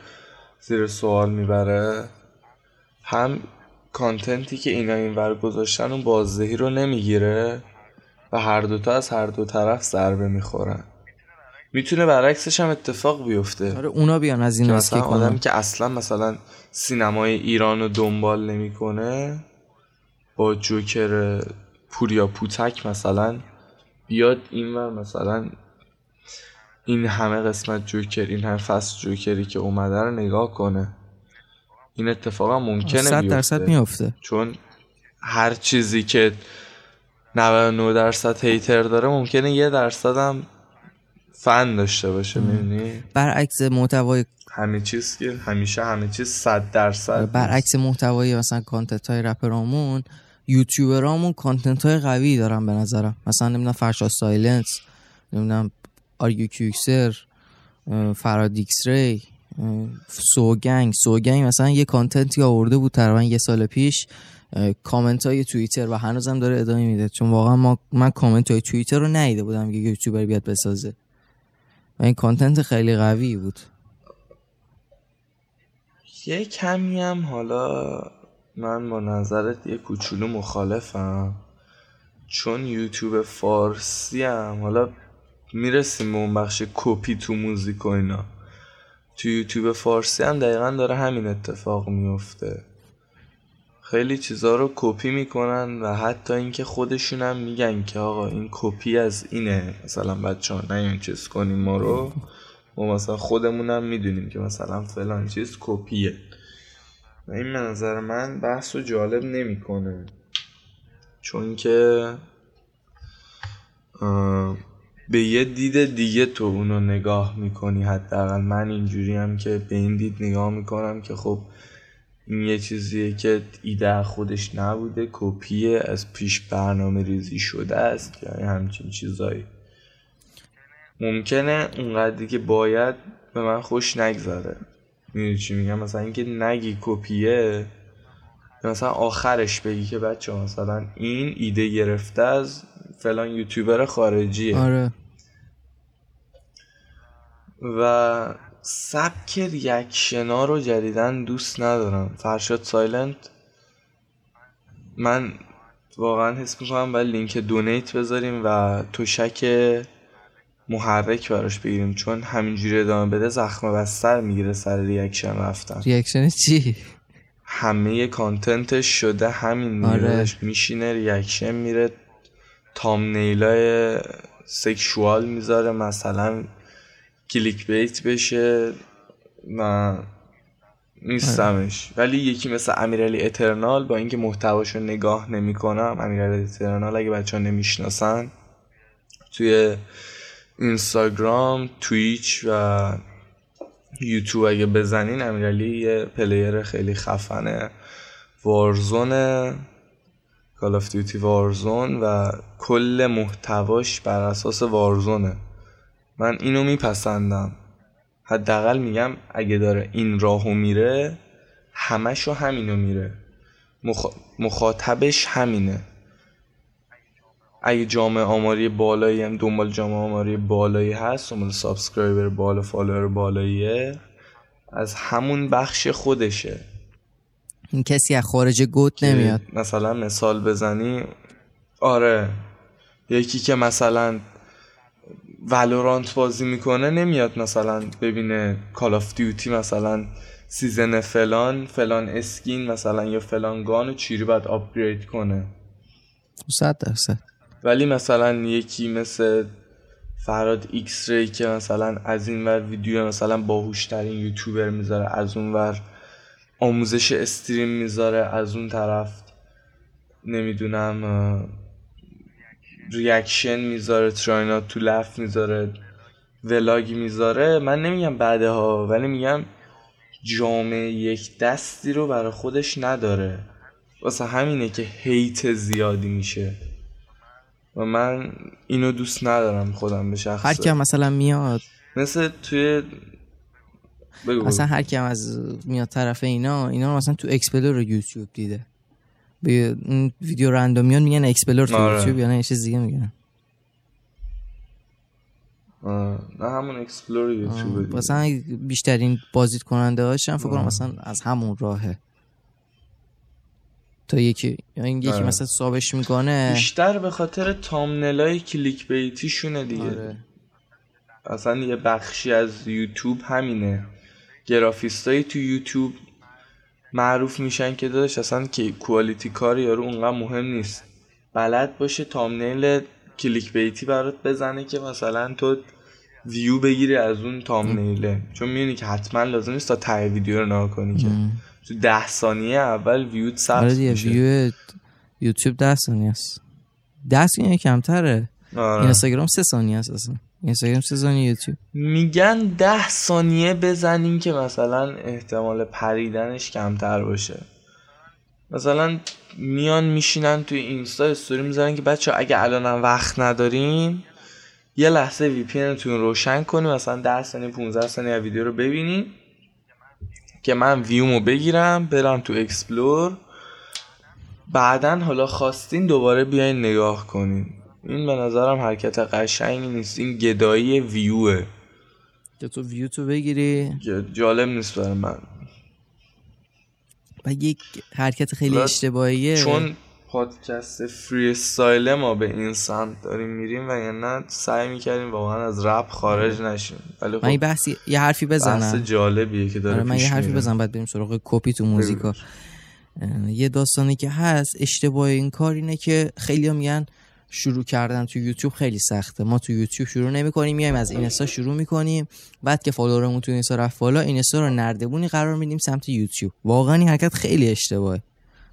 زیر سوال میبره، هم کانتنتی که اینا اینور گذاشتن اون بازدهی رو نمیگیره و هر دوتا از هر دو طرف ضربه میخورن. میتونه برعکسش هم اتفاق بیفته. آره اونا بیان از این مسکی کنن. آدم که اصلا مثلا سینمای ایران رو دنبال نمیکنه با جوکر پوریا پوتک مثلا بیاد اینور، مثلا این همه قسمت جوکر، این همه فصل جوکری که اومده رو نگاه کنه. این اتفاق هم ممکنه 100% میفته، چون هر چیزی که 99% هیتر داره ممکنه 1% هم فن داشته باشه. می‌بینی برعکس محتوای همه چیز که همیشه همه چیز 100% برعکس محتوای مثلا کانتنت‌های رپرامون، یوتیوبرامون کانتنت‌های قوی دارن به نظرم. مثلا نمیدونم فرشاد سایلنس، نمیدونم آریو کیوکسر، فراد ایکس ری، سوگنگ مثلا یه کانتنتی آورده بود تقریبا یه سال پیش، کامنت های توییتر، و هنوزم داره ادامه میده. چون واقعا من کامنت های توییتر رو ندیده بودم که یوتیوبر بیاد بسازه، و این کانتنت خیلی قوی بود. یه کمی هم حالا من با نظرت یه کوچولو مخالفم، چون یوتیوب فارسی هم حالا میرسیم به اون بخش کپی تو موزیک و اینا، تو یوتیوب فارسی هم دقیقا داره همین اتفاق میفته. خیلی چیزا رو کپی میکنن و حتی اینکه خودشون هم میگن که آقا این کپی از اینه، مثلا بچه‌ها نه این چیز کنیم ما رو، ما مثلا خودمون هم میدونیم که مثلا فلان چیز کپیه. و این به نظر من بحث رو جالب نمیکنه، چون که به یه دید دیگه تو اونو نگاه میکنی. حداقل من اینجوری هم که به این دید نگاه میکنم که خب این یه چیزیه که ایده خودش نبوده، کپیه، از پیش برنامه ریزی شده است، یعنی همچین چیزایی. ممکنه اونقدری که باید به من خوش نگذره، میدونی چی میگم؟ مثلا اینکه نگی کپیه مثلا آخرش بگی که بچه مثلا این ایده گرفته از فلان یوتیوبر خارجیه. آره. و سبک ریاکشنا رو جدیدن دوست ندارم. فرشاد سایلنت من واقعا حس میکنم باید لینک دونیت بذاریم و توشک محرک براش بگیریم، چون همینجوری ادامه بده زخم بستر میگیره سر ریاکشن رفتن. ریاکشن چی؟ همه کانتنتش شده همین. آره. میشینه ریاکشن میره، تامنیلای سکشوال میذاره مثلا کلیک بیت بشه. من نیستمش. ولی یکی مثل امیرعلی اترنال با اینکه محتواشو نگاه نمیکنم، امیرعلی اترنال اگه بچه‌ها نمیشناسن توی اینستاگرام، توییچ و یوتیوب اگه بزنین، امیرعلی یه پلیر خیلی خفنه، وارزونه، کال آف دیوتی وارزون و کل محتواش بر اساس وارزونه. من اینو میپسندم. حداقل میگم اگه داره این راهو میره، همشو همینو میره، مخاطبش همینه. اگه جامعه آماری بالایی هم دنبال جامعه آماری بالایی هست، دنبال سابسکرایبر بالا، فالوور بالاییه، از همون بخش خودشه. این کسی از خارج گوت نمیاد. مثلا مثال بزنی، آره، یکی که مثلا ولورانت بازی میکنه نمیاد مثلا ببینه کال آف دیوتی مثلا سیزن فلان فلان اسکین مثلا یا فلان گانو چیری باید آپگرید کنه. 100%. ولی مثلا یکی مثل فراد ایکس ری که مثلا از این ور ویدیو مثلا باهوشترین یوتیوبر میذاره، از اون ور آموزش استریم میذاره، از اون طرف نمیدونم ریاکشن میذاره، تراینات تو لف میذاره، ولاگی میذاره. من نمیگم بعدها، ولی میگم جامعه یک دستی رو برای خودش نداره، واسه همینه که هیت زیادی میشه و من اینو دوست ندارم خودم به شخصه. هر کیم مثلا میاد مثلا توی مثلا هر کیم از میاد طرف اینا مثلا تو اکسپلور رو یوتیوب دیده، به این ویدیو رندومیان میگن اکسپلور تو یوتیوب یا نه یه چیز دیگه میگن. نه همون اکسپلور یوتیوب. مثلا بیشترین بازدید کننده هاشم فکر کنم مثلا از همون راهه. تا یکی مثلا صاحبش میکنه بیشتر به خاطر تامنلای کلیک بیتی شونه دیگه. آره. اصلا یه بخشی از یوتیوب همینه. گرافیستای تو یوتیوب معروف میشن که داداش اصلا که کوالیتی کار یارو اونقدر مهم نیست، بلد باشه تامنیل کلیک بیتی برات بزنه که مثلا تو ویو بگیری از اون تامنیله، چون میدونی که حتما لازم نیست تا ته ویدیو رو نگاه کنی که تو 10 ثانیه اول ویو ثبت میشه. ویو یوتیوب 10 ثانیه است، 10 ثانیه کمتره. آره. اینستاگرام 3 ثانیه است اصلا. اینستاگرام 3 ثانیه، یوتیوب میگن 10 ثانیه بزنین که مثلا احتمال پریدنش کمتر باشه. مثلا میان میشینن توی اینستا استوری میذارن که بچه اگه الانم وقت ندارین یه لحظه وی پی انتون روشن کنی، مثلا 10 ثانیه 15 ثانیه ویدیو رو ببینین که من ویومو بگیرم برم تو اکسپلور، بعدن حالا خواستین دوباره بیاین نگاه کنین. این به نظرم حرکت قشنگی نیست، این گدایی ویوه که تو ویو تو بگیری. جالب نیست برای من و یک حرکت خیلی اشتباهیه، چون پادکست فری استایل ما به این سمت داریم میریم و یعنی سعی میکردیم واقعا از رپ خارج نشیم. ولی خب من بحثی یه حرفی بزنم، بحث جالبیه که داره پیش میره. من یه حرفی بزنم بعد بریم سراغ کپی تو موزیکا. یه داستانی که هست، اشتباه این کار اینه که خیلی‌ها میگن شروع کردن تو یوتیوب خیلی سخته. ما تو یوتیوب شروع نمی‌کنیم، میایم از اینستا شروع می‌کنیم، بعد که فالوورمون تو اینستا رفت بالا، اینستا رو نردبونی قرار میدیم سمت یوتیوب. واقعا این حرکت خیلی اشتباهه.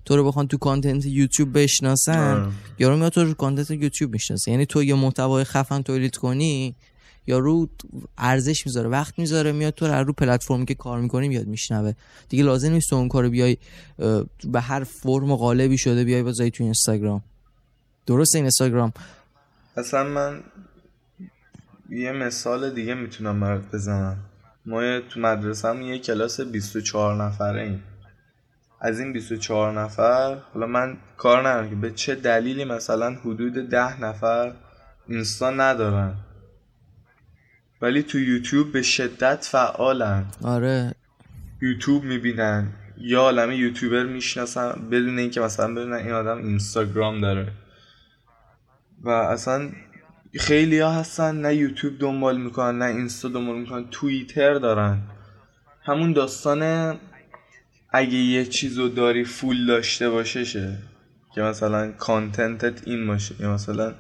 تو رو بخوان تو کانتنت یوتیوب بشناسن، یارو میاد تو رو کانتنت یوتیوب میشناسه. یعنی تو یه محتوای خفن تولید کنی، یارو ارزش میذاره، وقت میذاره، میاد تو رو پلتفرمی که کار میکنی میاد میشنوه. دیگه لازم نیست اون کارو بیای به هر فرم و قالبی شده بیای بذاری تو اینستاگرام. درسته اینستاگرام. اصلا من یه مثال دیگه میتونم برات بزنم. ما تو مدرسه‌مون یه کلاس 24 نفره ایم. از این 24 نفر، حالا من کار ندارم که به چه دلیلی مثلا حدود 10 نفر اینستا ندارن، ولی تو یوتیوب به شدت فعالن. آره یوتیوب میبینن، یا عالمه یوتیوبر میشناسن بدون اینکه مثلا بدونن این آدم اینستاگرام داره. و اصلا خیلی ها هستن نه یوتیوب دنبال میکنن نه اینستا دنبال میکنن، توییتر دارن. همون داستانه اگه یه چیزو داری فول داشته باششه که مثلا کانتنتت این باشه، یا مثلا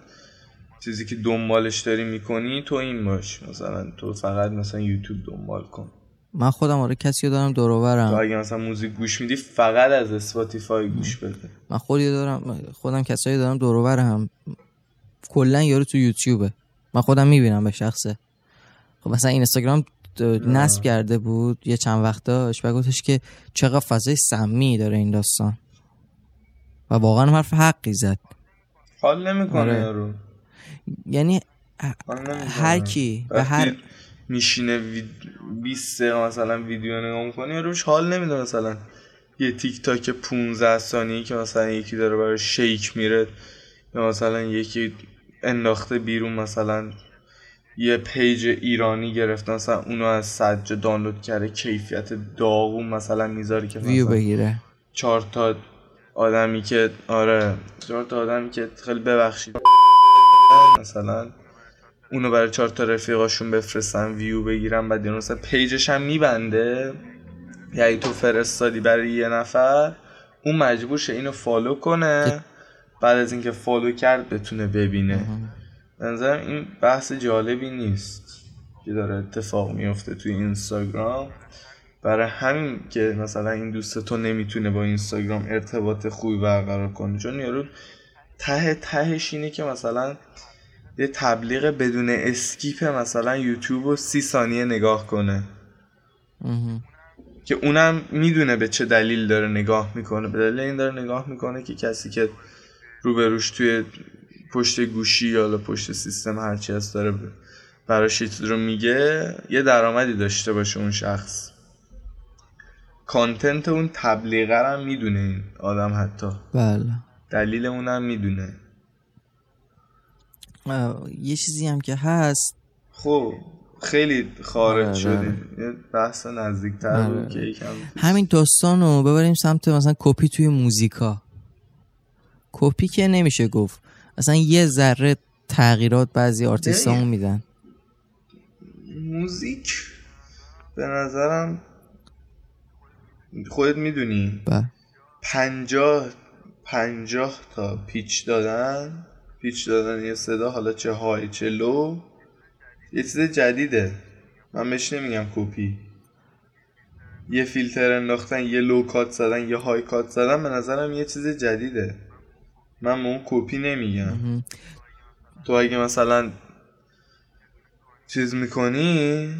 چیزی که دنبالش داری میکنی تو این باش، مثلا تو فقط مثلا یوتیوب دنبال کن. من خودم آره کسی دارم دور و برم. تو اگه مثلا موزیک گوش میدی فقط از اسپاتیفای گوش بده. من خودم کسایی دارم دور و برم کلا یارو تو یوتیوبه، من خودم میبینم به شخصه. خب مثلا اینستاگرام نصب کرده بود یه چند وقتاش و گفتش که چقدر فضای سمی داره این داستان، و واقعا حرف حقی زد. حال نمیکنه یارو، یعنی هر کی و هر میشینه 20 مثلا ویدیو نگاه میکنه یاروش حال نمیده. مثلا یه تیک تاک 15 ثانیه‌ای که مثلا یکی داره برای شیک میره، یا مثلا یکی انداخته بیرون مثلا یه پیج ایرانی گرفت مثلا اونو از سجه دانلود کرده کیفیت داغون مثلا میذاری که ویو بگیره، 4 تا آدمی که خیلی ببخشید مثلا اونو برای 4 تا رفیقاشون بفرستن ویو بگیرن. بعد مثلا پیجش هم میبنده، یعنی تو فرستادی برای یه نفر اون مجبور شه اینو فالو کنه، بعد از اینکه فالو کرد بتونه ببینه. منظرم این بحث جالبی نیست که داره اتفاق میفته توی اینستاگرام. برای همین که مثلا این دوست تو نمیتونه با اینستاگرام ارتباط خوبی برقرار کنه، چون یارو ته تهش اینه که مثلا یه تبلیغ بدون اسکیپ مثلا یوتیوب رو 30 ثانیه نگاه کنه که اونم میدونه به چه دلیل داره نگاه میکنه. به دلیل این داره نگاه میکنه که کسی که روبروش توی پشت گوشی یا پشت سیستم هرچی هست داره براش چیز رو میگه، یه درآمدی داشته باشه اون شخص. کانتنت اون تبلیغه رو میدونه این آدم، حتی بله دلیل اونم میدونه. یه چیزی هم که هست. خب خیلی خارج شدیم، یه بحث نزدیکتر بود که یکم همین داستان رو ببریم سمت مثلا کپی توی موزیکا. کپی که نمیشه گفت، اصلا یه ذره تغییرات بعضی آرتیستامون میدن. موزیک به نظرم خودت میدونی 50 تا پیچ دادن یه صدا، حالا چه های چه لو، یه چیز جدیده. من بهش نمیگم کپی. یه فیلتر انداختن، یه لو کات زدن، یه های کات زدن، به نظرم یه چیز جدیده. من اون کپی نمیگم. تو اگه مثلا چیز میکنی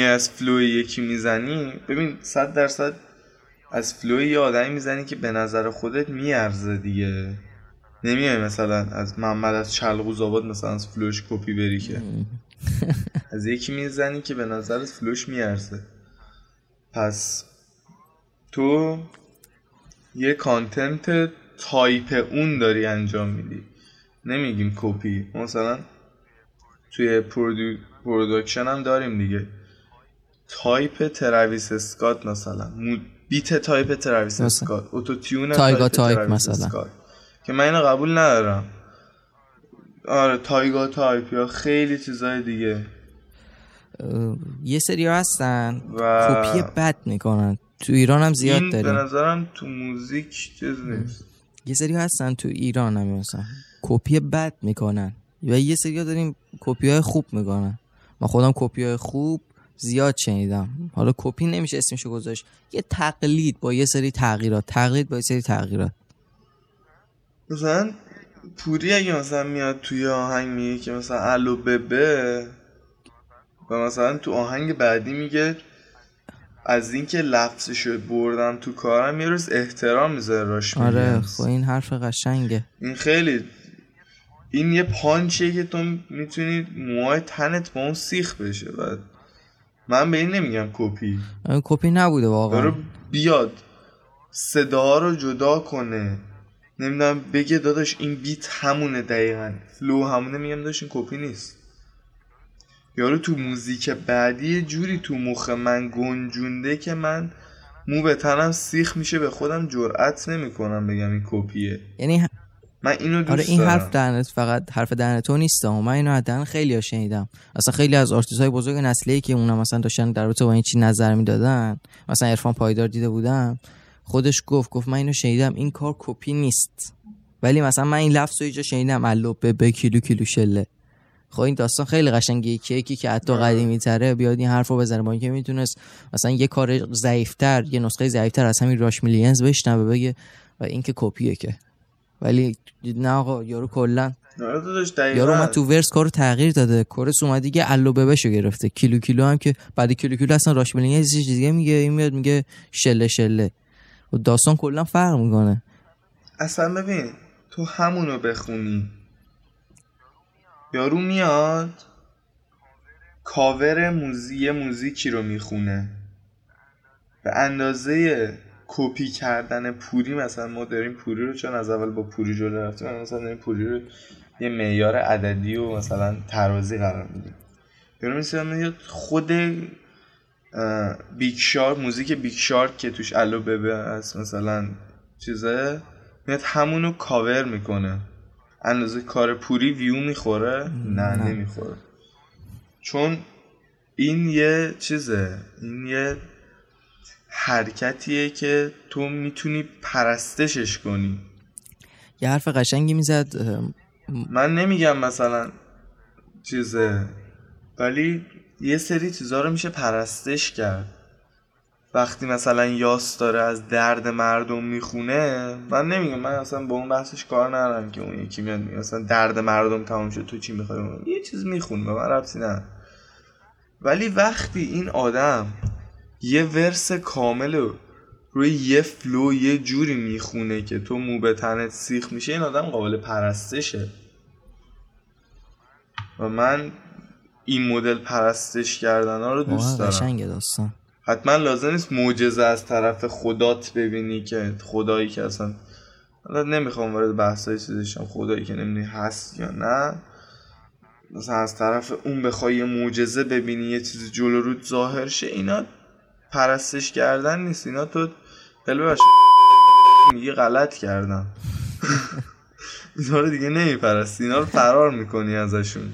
از فلوی یکی میزنی، ببین 100% از فلوی یه آدمی میزنی که به نظر خودت میارزه دیگه. نمیای مثلا از محمد از چلقوزآباد مثلا از فلوش کپی بری که از یکی میزنی که به نظرت فلوش میارزه. پس تو یه کانتنت تایپ اون داری انجام میدی، نمیگیم کپی. مثلا توی پروداکشن هم داریم دیگه، تایپ ترویس اسکات مثلا، بیت تایپ ترویس اسکات، اوتوتیون تایپ ترویس اسکات، که من اینو قبول ندارم. آره تایگا تایپ یا خیلی چیزای دیگه. یه سری هستن و کپی بد میکنن، تو ایران هم زیاد داریم. این به نظرم تو موزیک چیز نیست. یه سری هستن تو ایران هم مثلا کپی بد میکنن، و یه سری ها داریم کپی های خوب میکنن. من خودم کپی های خوب زیاد شنیدم. حالا کپی نمیشه اسمشو گذاشت، یه تقلید با یه سری تغییرات، تقلید با یه سری تغییرات. مثلا پوری اگه مثلا میاد توی آهنگ میگه که مثلا الو ببه، و مثلا تو آهنگ بعدی میگه از اینکه لفظشو بردم تو کارم یه روز احترام میذاره راش میگه. آره خب این حرف قشنگه. این خیلی، این یه پانچیه که تو میتونی موهای تنت با اون سیخ بشه. و من به این نمیگم کپی. کپی نبوده واقعا. بیاد صداها رو جدا کنه، نمیدونم بگه داداش این بیت همونه، دقیقاً فلو همونه، میگم داداش این کپی نیست. یارو تو موزیک بعدی جوری تو مخ من گنجونده که من مو به تنم سیخ میشه، به خودم جرئت نمیکنم بگم این کپیه. یعنی من اینو دوست دارم. این حرف دهنت فقط حرف دهن تو نیست، من اینو از دهن خیلی‌ها شنیدم. اصلا خیلی از آرتیست‌های بزرگ نسلی که اونم مثلا داشتن در رابطه با این چیز نظر میدادن، مثلا عرفان پایدار دیده بودم خودش گفت من اینو شنیدم این کار کپی نیست، ولی مثلا من این لفظو یه جا شنیدم الوبه به کیلو کیلو شله. خب این داستان خیلی قشنگه، یکی که حتی قدیمی‌تره بیاد این حرفو بزنه، با اینکه میتونست مثلا یه کار ضعیف‌تر، یه نسخه ضعیف‌تر از همین راش میلیونز بشنوه بگه و این که کپیه که، ولی نه آقا یارو کلا یارو من تو ورس کارو تغییر داده، کورس اومد دیگه الوبهشو گرفته، کیلو کیلو هم که بعد کیلو کیلو اصلا راش میلیونز دیگه میگه، این میاد میگه شله شله و داستان کلا فرق میکنه. اصلا ببین تو همونو بخونی، یارو میاد کاور موزیکی رو میخونه، به اندازه کپی کردن پوری. مثلا ما داریم پوری رو چون از اول با پوری جلو رفتیم، مثلا داریم پوری رو یه معیار عددی و مثلا ترازی قرار میدیم. یارو میاد خود بیگ شارک، موزیک بیگ شارک که توش الو ببه است مثلا چیزه، میاد همونو کاور میکنه. اندازه کار پوری ویو میخوره؟ نه نمیخوره، چون این یه چیزه، این یه حرکتیه که تو میتونی پرستشش کنی. یه حرف قشنگی میزد، من نمیگم مثلا چیزه، ولی یه سری چیزا رو میشه پرستش کرد. وقتی مثلا یاس داره از درد مردم میخونه، من نمیگم، من اصلا با اون بحثش کار ندارم که اون یکی میاد میگه مثلا درد مردم تمام شد تو چی میخوای، یه چیز میخونه، به من ربطی نداره. ولی وقتی این آدم یه ورس کامل روی یه فلو یه جوری میخونه که تو مو به تنت سیخ میشه، این آدم قابل پرستشه. و من این مدل پرستش کردن ها رو دوست دارم. قشنگه داستان. حتما لازم نیست معجزه از طرف خدات ببینی، که خدایی که اصلا نمیخوام وارد بحثای چیزشم، خدایی که نمیدونی هست یا نه، مثلا از طرف اون بخوای معجزه ببینی، یه چیز جلو رود ظاهر شه، اینا پرستش کردن نیست، اینا تو دلبرش میگی غلط کردم. اینا رو دیگه نمیپرستی، اینا رو فرار میکنی ازشون.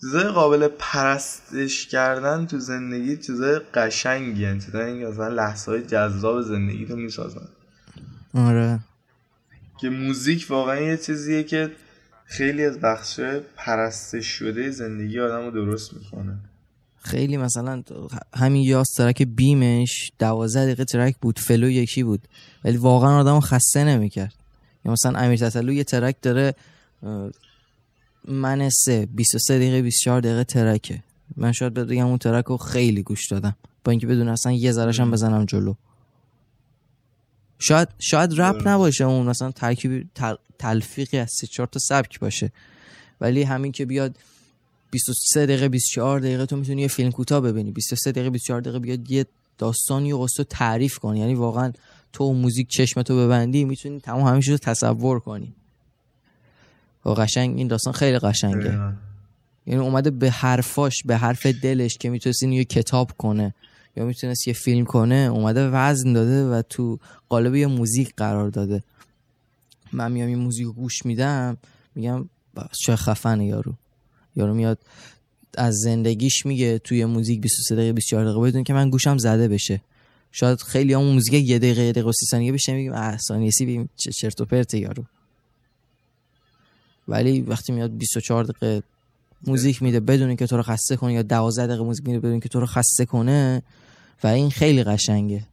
چیزای قابل پرستش کردن تو زندگی چیزای قشنگی هستند، چیزایی که مثلا لحظه‌های جذاب زندگی تو میسازن. آره که موزیک واقعا یه چیزیه که خیلی از بخشای پرستش شده زندگی آدمو درست میکنه. خیلی مثلا همین یاس ترک بیمش 12 دقیقه ترک بود، فلو یکی بود، ولی واقعا آدمو خسته نمیکرد. یا مثلا امیر تتلو یه ترک داره من 23 دقیقه 24 دقیقه ترکه، من شاید بگم اون ترک رو خیلی گوش دادم با اینکه بدون اصلا یه ذره‌اش هم بزنم جلو. شاید رپ نباشه، اون مثلا ترکیب تلفیقی از 3-4 تا سبک باشه، ولی همین که بیاد 23 دقیقه 24 دقیقه تو میتونی یه فیلم کوتاه ببینی، 23 دقیقه 24 دقیقه بیاد یه داستانی رو تعریف کنی، یعنی واقعا تو موزیک چشمتو ببندی میتونی تمام همه چیزو تصور کنی. و قشنگ این داستان خیلی قشنگه، یعنی اومده به حرفاش، به حرف دلش که میتونست یه کتاب کنه یا میتونست یه فیلم کنه، اومده وزن داده و تو قالب یه موزیک قرار داده. من میام این موزیک گوش میدم میگم چه خفنه یارو میاد از زندگیش میگه توی موزیک 23 دقیقه 24 دقیقه، بدون که من گوشم زده بشه. شاید خیلی همون موزیک 1 دقیقه 1 دقیقه 30 ثانیه بشه، میگیم احسانیسی ببین چه چرت و پرت یارو، ولی وقتی میاد 24 دقیقه موزیک میده بدون اینکه تو رو خسته کنه، یا 12 دقیقه موزیک میده بدون اینکه تو رو خسته کنه، و این خیلی قشنگه.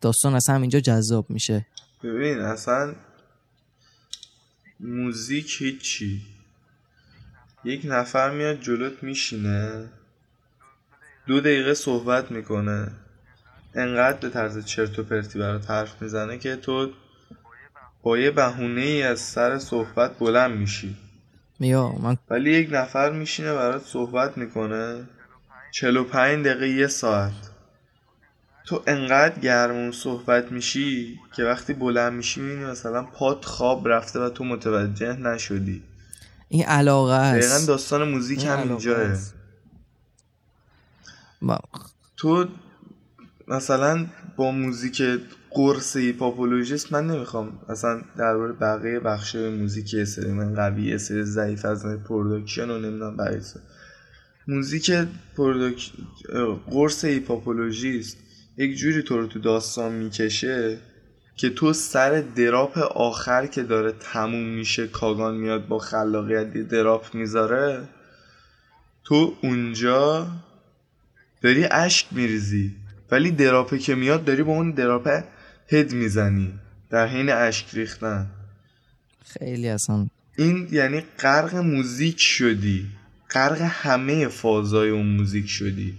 داستان از همینجا جذاب میشه. ببین اصلا موزیک هیچی، یک نفر میاد جلوت میشینه 2 دقیقه صحبت میکنه، انقدر به طرز چرت و پرتی برات حرف میزنه که تو با یه بهونه‌ای از سر صحبت بلند میشی. ولی یک نفر میشینه برات صحبت میکنه 45 دقیقه یه ساعت. تو انقدر گرمون صحبت میشی که وقتی بلند میشی مثلا پات خواب رفته و تو متوجه نشدی. این علاقه است. دقیقا داستان موزیک هم اینجاست. تو مثلا با موزیک قرص پاپولوژیست، من نمیخوام اصلا درباره بقیه بخشای موزیک سری من قویه سری ضعیف از پروداکشن و نمیدونم بقیه موزیک قرص پاپولوژیست یک جوری تو رو تو داستان میکشه که تو سر دراپ آخر که داره تموم میشه، کاغان میاد با خلاقیت دراپ میذاره، تو اونجا داری عشق میریزی ولی دراپه که میاد داری با اون دراپه هد میزنی در حین عشق ریختن. خیلی اصلا این یعنی غرق موزیک شدی، غرق همه فازای اون موزیک شدی.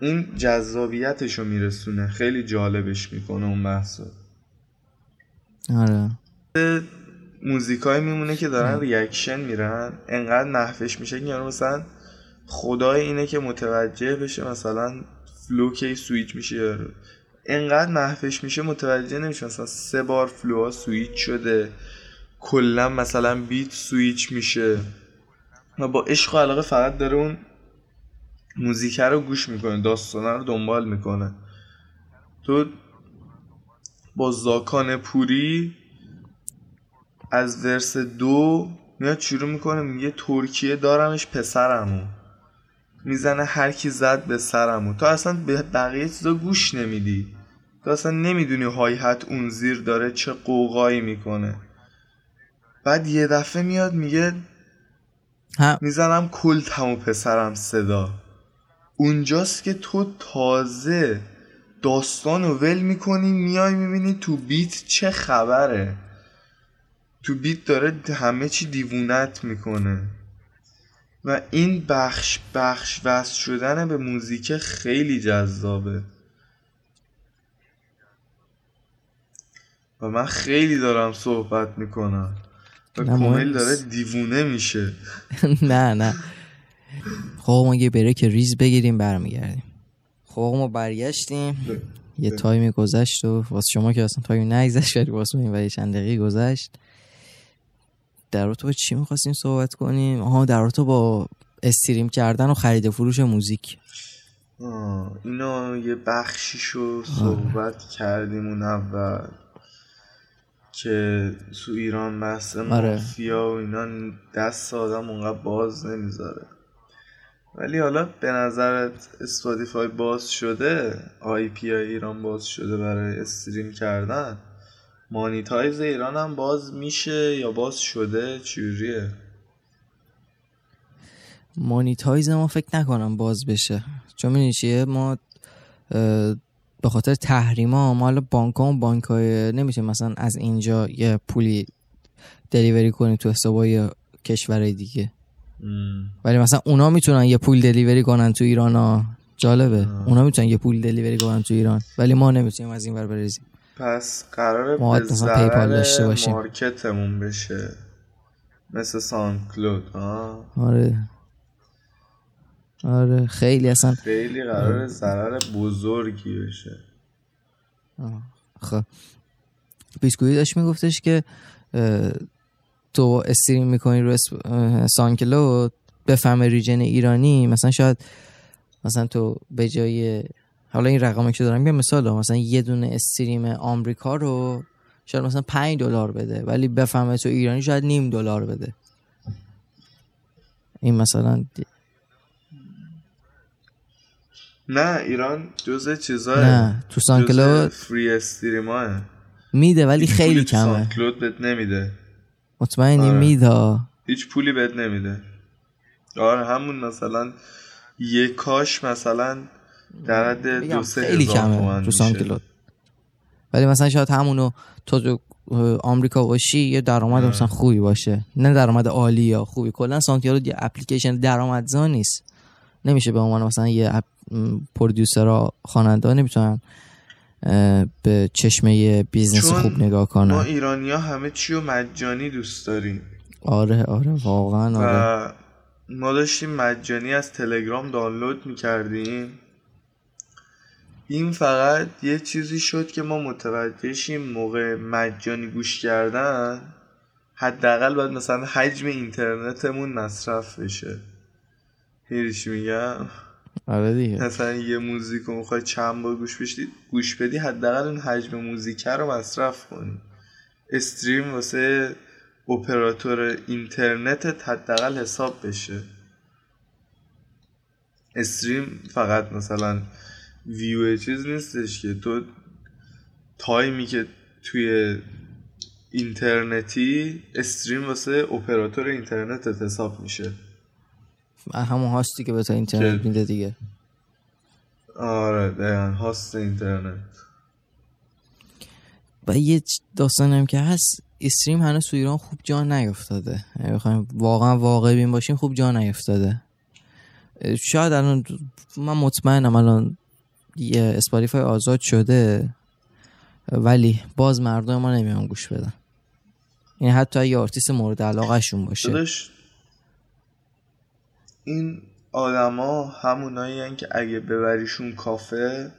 این جذابیتشو میرسونه، خیلی جالبش میکنه اون بحثو. آره موزیکای میمونه که دارن ریاکشن میرن، انقدر نحوش میشه که یارو مثلا خدای اینه که متوجه بشه، مثلا فلوکی سویچ میشه یارو، انقدر نحوش میشه متوجه نمیشه، مثلا 3 بار فلوها سویچ شده، کلا مثلا بیت سویچ میشه و با عشق و علاقه فقط داره اون موزیک رو گوش میکنه، داستانه رو دنبال میکنه. تو با زاکان پوری از ورس 2 میاد شروع میکنه میگه ترکیه دارمش پسرمو، میزنه هر کی زد به سرمو. تو اصلا به بقیه چیزا گوش نمیدی، تو اصلا نمیدونی های هت اون زیر داره چه قوقایی میکنه. بعد یه دفعه میاد میگه میزنم کلتمو پسرم صدا. اونجاست که تو تازه داستانو ول میکنی، میای میبینی تو بیت چه خبره، تو بیت داره همه چی دیوونت میکنه. و این بخش وصل شدن به موزیک خیلی جذابه و من خیلی دارم صحبت میکنم و کومیل داره دیوونه میشه. نه خب ما یه بریک ریز بگیریم برمیگردیم. خب ما برگشتیم، یه تایمی گذشت و واسه شما که اصلا تایمی نگذشت ولی واسه من یه چند دقیقه گذشت. در رابطه با چی می‌خواستیم صحبت کنیم؟ در رابطه با استریم کردن و خرید و فروش موزیک. اینا یه بخشیشو صحبت کردیم اون اول که تو ایران بحث مافیا و اینا دست آدم اونقدر باز نمیذاره. ولی حالا به نظرت اسپاتیفای باز شده، آی پی ایران باز شده برای استریم کردن، مانیتایز ایران هم باز میشه یا باز شده؟ چجوریه؟ مانیتایز ما فکر نکنم باز بشه، چون میدونی چیه، ما به خاطر تحریما ما حالا بانکای نمیتونیم مثلا از اینجا یه پولی دلیوری کنیم تو حسابای کشورهای دیگه، ولی مثلا اونا میتونن یه پول دلیوری کنن تو ایران ها. جالبه اونا میتونن یه پول دلیوری کنن تو ایران ولی ما نمیتونیم از این ور بریزیم. پس قراره به ضرر مارکتمون بشه مثل ساندکلاود. آره خیلی اصلا خیلی قراره ضرر بزرگی بشه. خب بیسکویی داشت میگفتش که تو استریم میکنی رو ساندکلاود بفهمه ریجن ایرانی، مثلا شاید مثلا تو به جای حالا این رقمی که دارم میگم مثلا یه دونه استریم آمریکا رو شاید مثلا $5 بده ولی بفهمه تو ایرانی شاید $0.50 بده. این مثلا نه ایران جزء چیزای نه تو سانکلود فری استریم‌ها میده ولی خیلی کمه. سانکلود بهت نمیده مطمئنی؟ میده، هیچ پولی بهت نمیده. آره همون مثلا یه کاش مثلا در حد 2-3 هزار تومن تو سانکلود، ولی مثلا شاید همونو تو آمریکا باشی یه درآمد مثلا خوبی باشه، نه درآمد عالی یا خوبی. کلا سانکلود یه اپلیکیشن درآمدزا نیست، نمیشه به عنوان مثلا یه پرودیوسرها خواننده ها نمیتونن به چشمه بیزنس خوب نگاه کنن. ما ایرانی ها همه چی رو مجانی دوست داریم. آره واقعا آره. ما داشتیم مجانی از تلگرام دانلود میکردیم. این فقط یه چیزی شد که ما متوجه شیم موقع مجانی گوش کردن حداقل باید مثلا حجم اینترنتمون مصرف بشه. هیچ میگم آره دیگه، مثلا یه موزیک رو میخوای چند بار گوش بدی حداقل اون حجم موزیک رو مصرف کنی. استریم واسه اپراتور اینترنتت حداقل حساب بشه. استریم فقط مثلا ویو چیز نیستش که تو تایمی که توی اینترنتی استریم واسه اپراتور اینترنتت حساب میشه. همون هاستی که به تا اینترنت میده دیگه. آره دقیقا هاست اینترنت. و یه داستانم که هست، استریم هنوز تو ایران خوب جا نیافتاده. بخوایم واقعا واقع بین باشیم خوب جا نیافتاده. شاید الان من مطمئنم الان یه اسپاتیفای آزاد شده ولی باز مردم ما نمیان گوش بدن. این حتی اگه آرتیست مورد علاقه شون باشه. این آدما همونایی هستن که اگه ببریشون کافه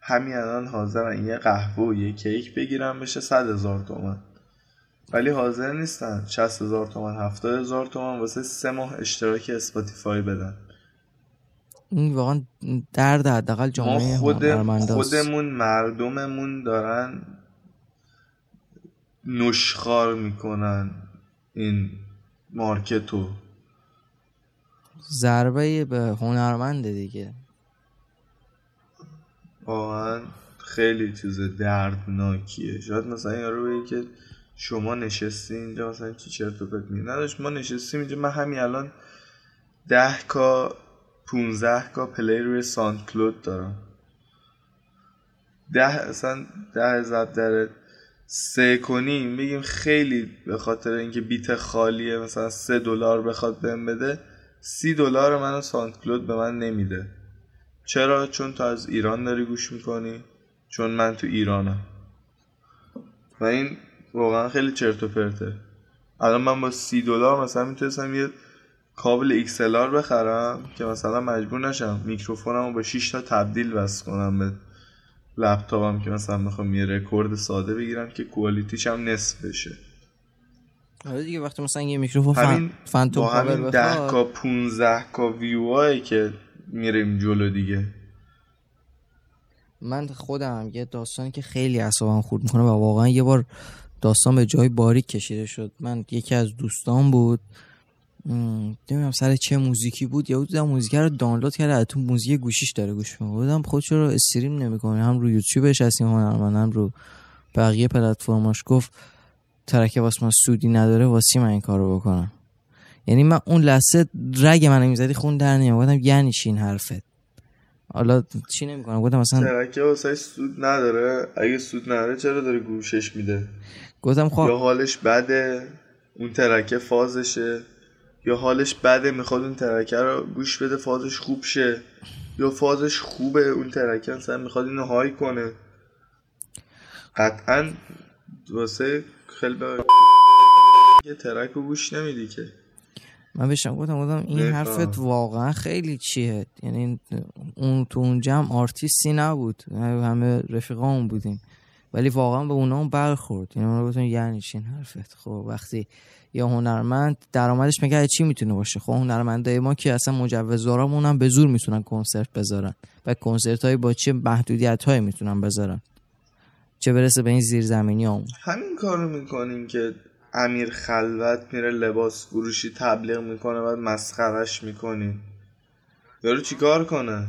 همین الان حاضرن یه قهوه و یه کیک بگیرن بشه 100,000 تومان، ولی حاضر نیستن 60,000 تومان 70,000 تومان واسه 3 ماه اشتراک اسپاتیفای بدن. این واقعا درد حداقل جامعه خودمون مردممون دارن نشخوار میکنن این مارکتو. ضربه به هنرمنده دیگه. واقعا خیلی چیز دردناکیه. شاید مثلا این رو بگی که شما نشستی اینجا مثلا چی چرت و پرت میگی. نداشت ما نشستیم اینجا، من همین الان 10 تا 15 تا پلی روی ساند کلود دارم. 10 ضرب در 3 کنیم بگیم خیلی، به خاطر اینکه بیت خالیه مثلا $3 بخواد بهم بده، $30 منو ساند کلود به من نمیده. چرا؟ چون تو از ایران داری گوش میکنی، چون من تو ایرانم. و این واقعا خیلی چرت و پرته. الان من با $30 مثلا میتونستم یه کابل XLR بخرم که مثلا مجبور نشم میکروفونمو با 6 تا تبدیل وصل کنم به لپتاپم که مثلا میخوام یه رکورد ساده بگیرم که کوالیتیش هم نصف بشه. آره دیگه وقتی مثلا یه میکروفون فانتوم کابل بخواد 10 تا 15 تا ویوای که میریم جلو دیگه. من خودم یه داستانی که خیلی اعصابم خورد میکنه و واقعا یه بار داستان به جای باریک کشیده شد. من یکی از دوستان بود، نمیدونم سر چه موزیکی بود، یهو دیدم موزیک رو دانلود کرده از تو موزیک گوشیش داره گوش میکنه. دیدم خودش رو استریم نمیکنه، هم رو یوتیوبش هست هم رو بقیه پلتفرماش. گفت ترکه واسه من سودی نداره واسه من این کارو بکنم. یعنی من اون لحظه رگ من میزدی خون در نمیام. گفتم یعنی چی این حرفت؟ حالا چی نمیکنم. گفتم مثلا ترکه واسه سود نداره، اگه سود نداره چرا داره گوشش میده؟ گفتم خب یا حالش بده اون ترکه فازشه، یا حالش بده میخواد اون ترکه رو گوش بده فازش خوب شه، یا فازش خوبه اون ترکه مثلا میخواد اینو های کنه. قطعاً واسه خیلی باید یه ترک رو گوش نمیدی که. من بهشم گفتم این حرفت واقعا خیلی چیه. یعنی اون تو اون جمع آرتیستی نبود، همه رفیقامون بودیم ولی واقعا به اونا هم برخورد. یعنی من گفتم یعنی چی این حرفت؟ خب وقتی یا هنرمند درآمدش مگه چی میتونه باشه؟ خب هنرمندای ما که اصلا مجوزدارامون هم به زور میتونن کنسرت بذارن و کنسرتای با چه محدودیتایی میتونن بذارن، چه برسه به این زیرزمینی هم. همین کارو میکنیم که امیر خلوت میره لباس فروشی تبلیغ میکنه بعد مسخرهش میکنیم. یارو چیکار کنه؟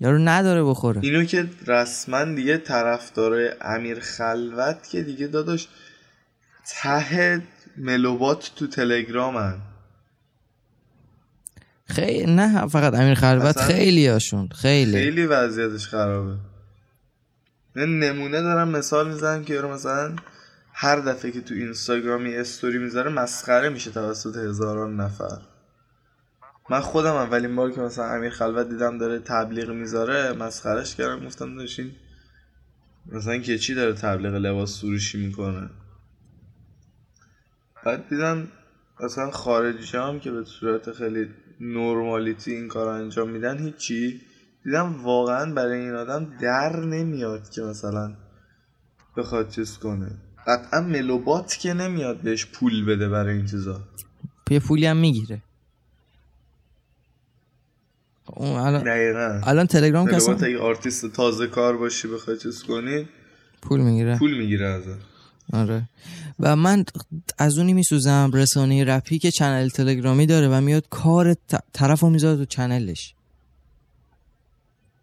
یارو نداره بخوره. اینو که رسما دیگه طرفدارای امیر خلوت که دیگه داداش ته ملوبات تو تلگرامن. خیلی نه فقط امیر خلوت، خیلی هاشون خیلی وضعیتش خرابه. من نمونه دارم مثال میزنم که یارو مثلا هر دفعه که تو اینستاگرامی استوری میذاره مسخره میشه توسط هزاران نفر. من خودم اولین بار که مثلا امیر خلوت دیدم داره تبلیغ میذاره مسخرهش کردم، گفتم داشین مثلا که چی داره تبلیغ لباس فروشی میکنه. بعد دیدم اصلا خارجی هم که به صورت خیلی نورمالیتی این کار انجام میدن هیچی، دیدم واقعا برای این آدم در نمیاد که مثلا بخواد چیز کنه، قطعا ملوبات که نمیاد بهش پول بده برای این چیزا، یه پولی هم میگیره الان تلگرام کسا ملوبات. اگه آرتیست تازه کار باشی بخواد چیز کنی پول میگیره ازم. آره و من از اونی میسوزم رسانه رپی که چنل تلگرامی داره و میاد کار طرف رو میذاره تو چنلش،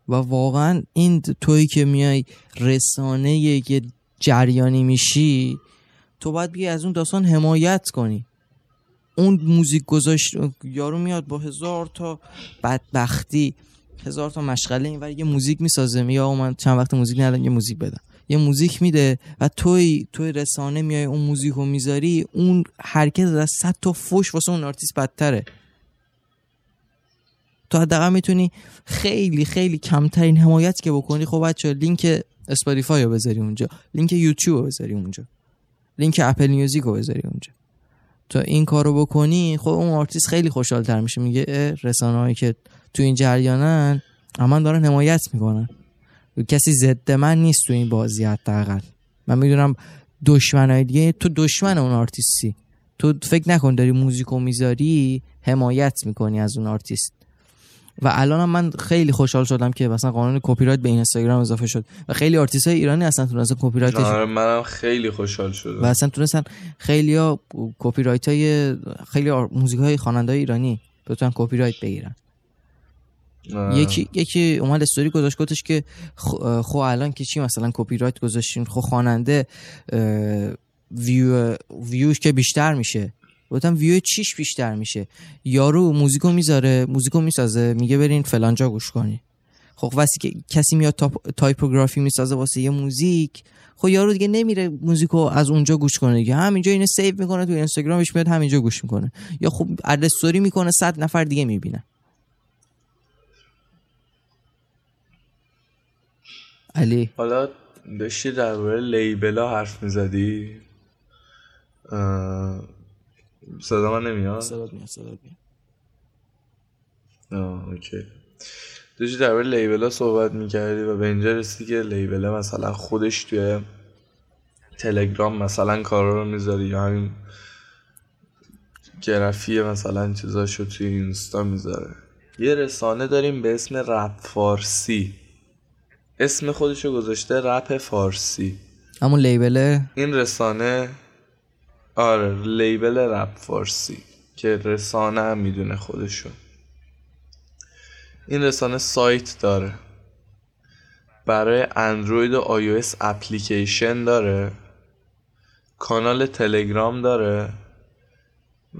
و واقعا این تویی که میای رسانه یه جریانی میشی تو باید بگی از اون داستان حمایت کنی. اون موزیک گذاشت یارو میاد با 1000 تا بدبختی 1000 تا مشغله اینور یه موزیک میسازه، میگه من چند وقت موزیک ندارم یه موزیک بدم، یه موزیک میده و توی رسانه میای اون موزیک رو میذاری، اون حرکت از 100 تا فوش واسه اون آرتیست بدتره. تو حداقل میتونی خیلی خیلی کمترین حمایت که بکنی. خب بچه لینک اسپاتیفای رو بذاری اونجا، لینک یوتیوب رو بذاری اونجا، لینک اپل میوزیک رو بذاری اونجا، تو این کارو بکنی خب اون آرتیست خیلی خوشحال تر میشه، میگه رسانه‌ای که تو این جریانن من دارن حمایت میکنن، کسی ضد من نیست تو این بازی، حداقل من میدونم دشمنای دیگه تو دشمن اون آرتیستی، تو فکر نکن داری موزیکو میذاری حمایت میکنی از اون آرتیست. و الانم من خیلی خوشحال شدم که مثلا قانون کپی رایت به اینستاگرام اضافه شد و خیلی آرتیستای ایرانی اصلا تونستن کپی رایتش. آره منم خیلی خوشحال شدم و اصلا تونستن خیلیا کپی رایتای خیلی موزیکای خواننده‌های ایرانی بتونن کپی رایت بگیرن. یکی اومد استوری گذاشت گفتش که خب الان که چی مثلا کپی رایت گذاشتین، خب خواننده ویوش که بیشتر میشه، گفتم ویو چیش بیشتر میشه؟ یارو موزیکو میذاره، موزیکو میسازه، میگه برین فلان جا گوش کنین. خب واسه که کسی میاد تایپوگرافی میسازه واسه یه موزیک، خب یارو دیگه نمیره موزیکو از اونجا گوش کنه دیگه، همینجا اینو سیو میکنه تو اینستاگرامش میاد همینجا گوش میکنه، یا خب استوری میکنه 100 نفر دیگه میبینن. علی حالا داشتی درباره لیبلا حرف میزدی؟ صدا من نمیاد؟ صدا میاد اوکی. داشتی درباره لیبلا صحبت میکردی و به اینجا رسیدی که لیبلا مثلا خودش توی تلگرام مثلا کارا رو میذاری یا همین گرافیه مثلا چیزاشو توی اینستا میذاره. یه رسانه داریم به اسم رپ فارسی، اسم خودشو گذاشته رپ فارسی، همون لیبله این رسانه. آره لیبل رپ فارسی که رسانه هم میدونه خودشو. این رسانه سایت داره برای اندروید و آی او اس، اپلیکیشن داره، کانال تلگرام داره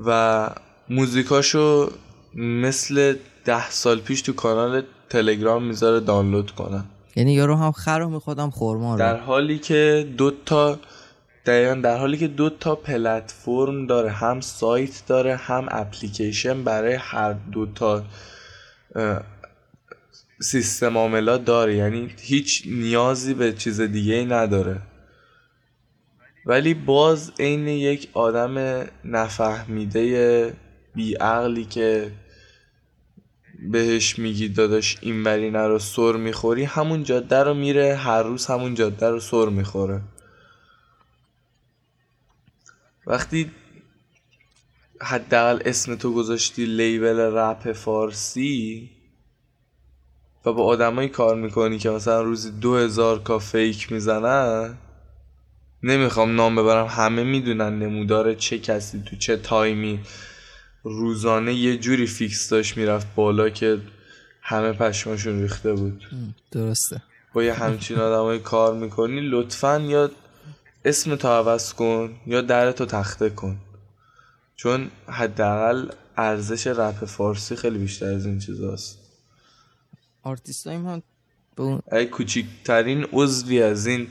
و موزیکاشو مثل 10 سال پیش تو کانال تلگرام میذاره دانلود کنن. یعنی یارو هم خر رو میخوادم خورما رو، در حالی که دو تا پلتفرم داره، هم سایت داره هم اپلیکیشن، برای هر دو تا سیستم عاملات داره، یعنی هیچ نیازی به چیز دیگه‌ای نداره. ولی باز عین یک آدم نفهمیده بیعقلی که بهش میگی داداش این ولی نرو سر میخوری، همون جاده رو میره هر روز، همون جاده رو سر میخوره. وقتی حداقل اسم تو گذاشتی لیبل رپ فارسی و با آدمایی کار میکنی که مثلا روزی 2000 کا فیک میزنن، نمیخوام نام ببرم، همه میدونن نمودار چه کسی تو چه تایمی روزانه یه جوری فیکس داشت میرفت بالا که همه پشماشون ریخته بود. درسته با یه همچین آدمایی کار میکنی لطفاً یا اسم تو عوض کن یا درتو تخته کن، چون حداقل ارزش رپ فارسی خیلی بیشتر از این چیزاست. آرتیستای ما ای کوچیکترین عضوی از این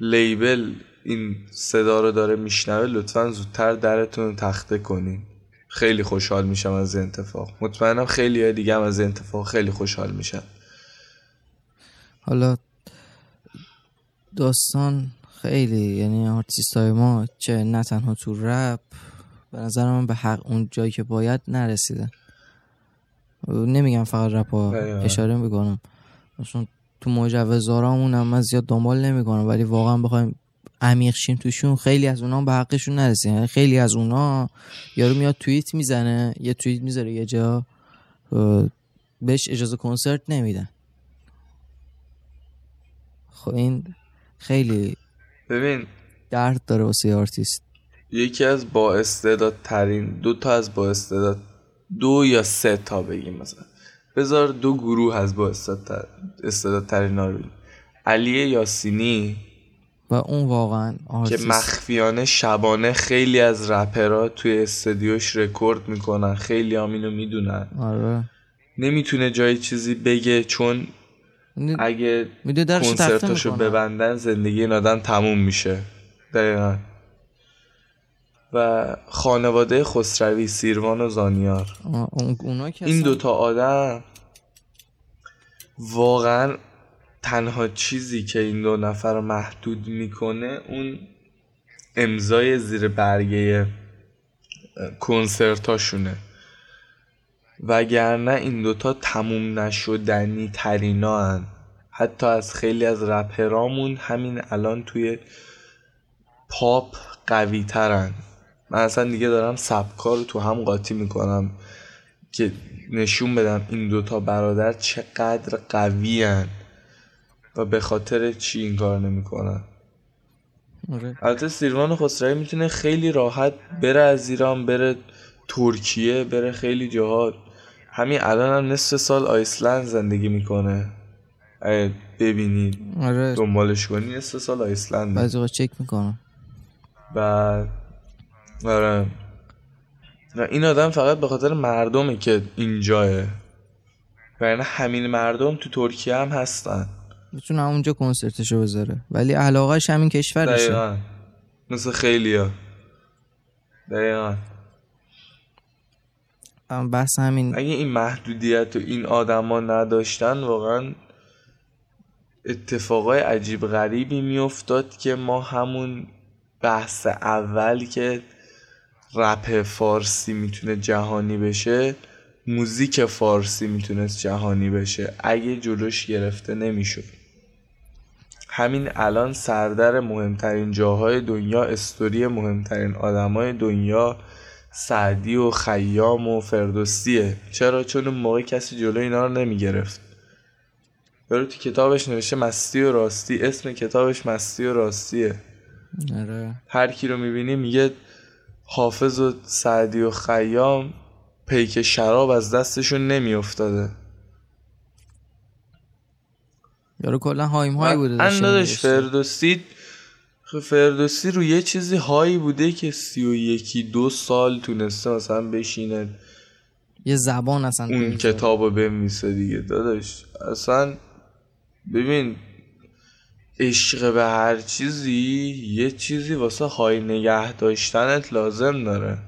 لیبل این صدا رو داره میشنوه، لطفاً زودتر درتون تخته کنین. خیلی خوشحال میشم از این اتفاق، مطمئنم خیلی دیگه هم از این اتفاق خیلی خوشحال میشن. حالا داستان خیلی، یعنی آرتیستای ما چه نه تنها تو رپ به نظر من به حق اون جایی که باید نرسیده. نمیگم فقط رپا، اشاره میکنم چون تو مجوزارامون هم من زیاد دنبال نمیکنم، ولی واقعا بخوایم عمیق شیم توشون خیلی از اونا به حقشون نرسیدن. خیلی از اونا یارو میاد توییت میزنه، یه توییت میذاره یه جا بهش اجازه کنسرت نمیدن. خب این خیلی ببین درد داره واسه آرتیست. یکی از با استعدادترین دو تا از با استعداد دو یا سه تا بگیم، مثلا بذار دو گروه از با استعدادترینا رو بگیم، علی یاسینی و اون واقعا آرتیست که مخفیانه شبانه خیلی از رپرها توی استدیوش رکورد میکنن، خیلی هم اینو میدونن. آره نمیتونه جای چیزی بگه چون اگه کنسرتاشو ببندن زندگی این آدم تموم میشه. دقیقا. و خانواده خسروی، سیروان و زانیار، این دوتا آدم واقعا تنها چیزی که این دو نفر محدود میکنه اون امضای زیر برگه کنسرتاشونه، وگرنه این دوتا تموم نشدنی ترینا هن. حتی از خیلی از رپرامون همین الان توی پاپ قوی ترن. من اصلا دیگه دارم سبکا رو تو هم قاطی میکنم که نشون بدم این دوتا برادر چقدر قوی هن و به خاطر چی این کار نمی کنن. البته سیروان خسروی میتونه خیلی راحت بره از ایران، بره ترکیه، بره خیلی جاها. همین الان هم نصف سال آیسلند زندگی میکنه، ببینید آره. دنبالش کنید، نصف سال آیسلند بعضی وقت چک میکنم بعد آره. این آدم فقط به خاطر مردمه که اینجایه، وگرنه همین مردم تو ترکیه هم هستن، میتونه اونجا کنسرتشو بذاره، ولی علاقهش همین کشورشه. دقیقاً مثل خیلیا. دقیقاً بس همین. اگه این محدودیت و این آدما نداشتن واقعا اتفاقای عجیب غریبی میافتاد که ما همون بحث اول که رپ فارسی میتونه جهانی بشه، موزیک فارسی میتونست جهانی بشه اگه جلوش گرفته نمیشد. همین الان سردر مهمترین جاهای دنیا، استوری مهمترین آدمای دنیا، سعدی و خیام و فردوسیه. چرا؟ چون اون موقع کسی جلو اینا رو نمیگرفت. برو تو کتابش نوشته مستی و راستی، اسم کتابش مستی و راستیه. آره. هر کی رو میبینی میگه حافظ و سعدی و خیام پیک شراب از دستشون نمیافتاده. یارو کلا هایم های بوده اندازش. فردوسی رو یه چیزی هایی بوده که 31-32 سال تونسته مثلا بشینه یه زبان اصلا اون کتابو بنویسه دیگه. داداش اصلا ببین، عشق به هر چیزی یه چیزی واسه های نگه داشتنت لازم داره.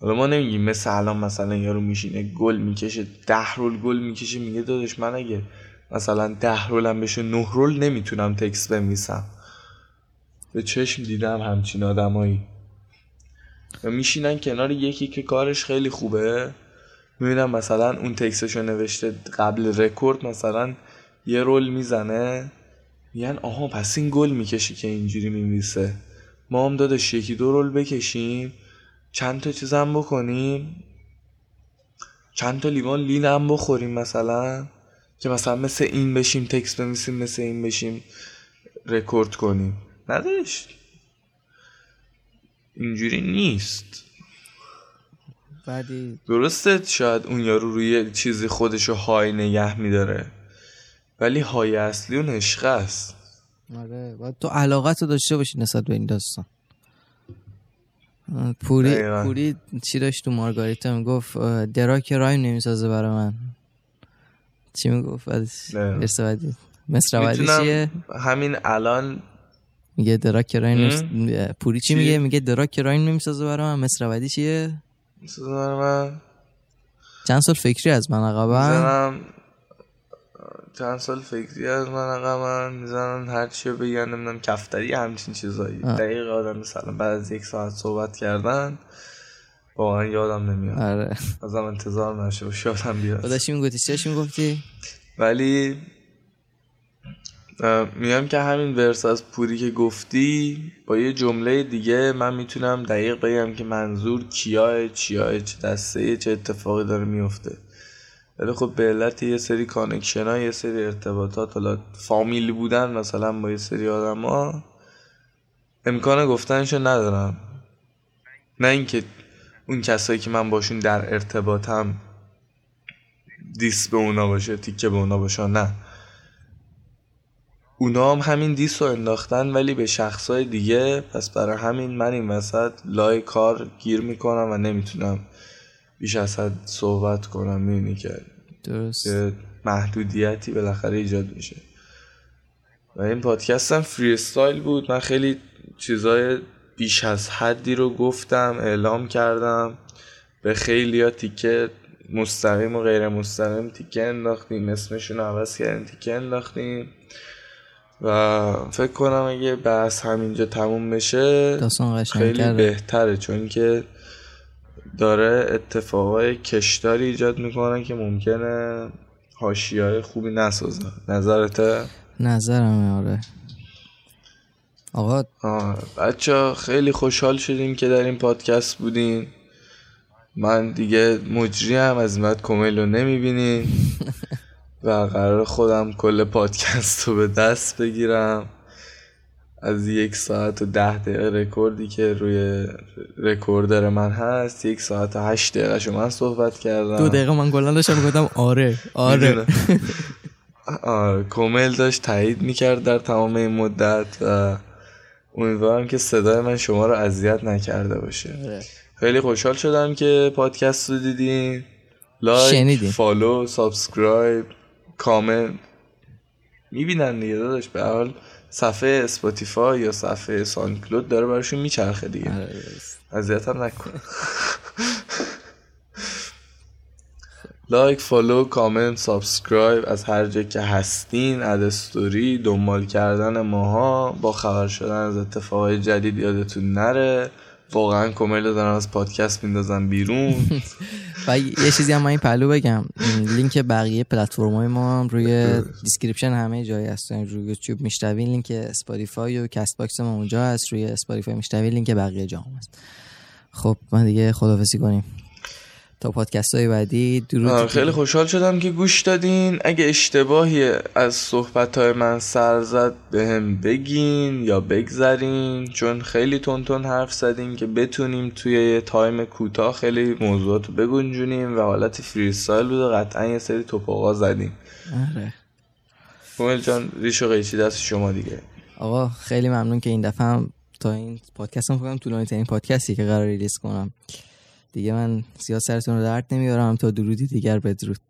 حالا ما نمیگیم مثلا یارو میشینه گل میکشه، 10 رول گل میکشه، میگه داداش من اگه مثلا 10 رولم بشه 9 رول نمیتونم تکست بنویسم. به چشم دیدم همچین آدمایی میشینن کنار یکی که کارش خیلی خوبه، میبینم مثلا اون تکستشو نوشته قبل رکورد، مثلا یه رول میزنه، میگن آها پس این گل میکشه که اینجوری میمیسه، ما هم داداش 1-2 رول بکشیم، چند تا چیزم بکنیم، چند تا لیوان لین هم بخوریم مثلا، که مثلا مثل این بشیم تکست بمیسیم، مثل این بشیم رکورد کنیم. نداشت اینجوری نیست. بعدی درسته شاید اون یارو روی چیزی خودشو های نگه میداره، ولی های اصلی اون عشق است. آره باید تو علاقتو داشته باشی نسبت به این داستان. پوری چی داشت تو مارگاریتا میگفت دراک رایم نمیسازه برای من، چی میگفت ارسوادی مصرودی چیه همین الان میگه دراک راین. پوری چی میگه؟ میگه دراک راین نمیسازه برام. مصرودی چیه؟ میسازه برام. چند سال فکری از من عقبم میزنن هر چی بگن، نمیدونم کفتری همچین چیزایی. دقیقاً آدم مثلا بعد از 1 ساعت صحبت کردن واقعا یادم نمیاد. آره. ازم انتظار نشه و شادم بیاد. داشتی میگفتی چیش میگفتی؟ ولی میگم که همین ورس از پوری که گفتی با یه جمله دیگه من میتونم دقیق بگم که منظور کیاه چه دسته چه اتفاقی داره میفته. ولی خب به علت یه سری کانکشن ها یه سری ارتباطات حالا فامیل بودن مثلا با یه سری آدم ها امکان گفتنشو ندارم. نه اینکه اون کسایی که من باشون در ارتباطم دیس به اونا باشه تیکه به اونا باشه، نه، اونا هم همین دیس رو انداختن ولی به شخصای دیگه. پس برای همین من این وسط لای کار گیر میکنم و نمیتونم بیش از حد صحبت کنم. میبینی که درست محدودیتی بالاخره ایجاد میشه و این پادکست هم فری استایل بود. من خیلی چیزای بیش از حدی رو گفتم، اعلام کردم، به خیلی ها تیکه مستقیم و غیر مستقیم تیکه انداختیم، اسمشون رو عوض کردیم، تیکه انداختیم و فکر کنم اگه بس همینجا تموم بشه خیلی بهتره، چون که داره اتفاقای کشداری ایجاد میکنن که ممکنه حاشیه‌های خوبی نسازن. نظرته؟ نظرمه آره. آقا بچه خیلی خوشحال شدیم که در این پادکست بودیم. من دیگه مجریم، از این بعد کومیل رو نمیبینیم و قرار خودم کل پادکست رو به دست بگیرم از 1 ساعت و 10 دقیقه رکوردی که روی رکوردر من هست. 1 ساعت و 8 دقیقه شو من صحبت کردم. 2 دقیقه من گلن داشتم گفتم آره کومیل داشت تایید میکرد در تمام این مدت و امیدوارم که صدای من شما رو اذیت نکرده باشه. خیلی خوشحال شدم که پادکست رو دیدین. لایک، فالو، سابسکرایب، کامنت میبینن دیگه داداش. به حال صفحه اسپاتیفای یا صفحه ساندکلود داره براشون میچرخه دیگه، اذیت هم نکنه. لایک، فالو، کامنت، سابسکرایب از هر جا که هستین، اد استوری، دنبال کردن ماها، با خبر شدن از اتفاقای جدید یادتون نره. واقعا کومیل رو دارم از پادکست میندازم بیرون. و یه چیزی هم من این پلو بگم، لینک بقیه پلتفرم‌های ما هم روی دیسکریپشن همه جایی هست. روی یوتیوب میشتوین لینک اسپاتیفای و کست باکس ما اونجا هست، روی اسپاتیفای میشتوین لینک بقیه جا هم هست. خب من دیگه خداحافظی کنیم تا پادکست‌های بعدی. درود. خیلی خوشحال شدم که گوش دادین. اگه اشتباهی از صحبت‌های من سر زد بهم بگین یا بگذارین، چون خیلی تونتون حرف زدیم که بتونیم توی یه تایم کوتاه خیلی موضوعات رو بگنجونیم و حالت فری استایل بود و قطعاً یه سری توپاقا زدیم. آره. کومیل جان ریشو قیچی دست شما دیگه. آقا خیلی ممنون که این دفعه هم تا این پادکستم فکر کنم طولانی‌ترین پادکستی که قرار ریلیز کنم. دیگه من سیاستتون رو درد نمیارم. تا درودی دیگر بدرود.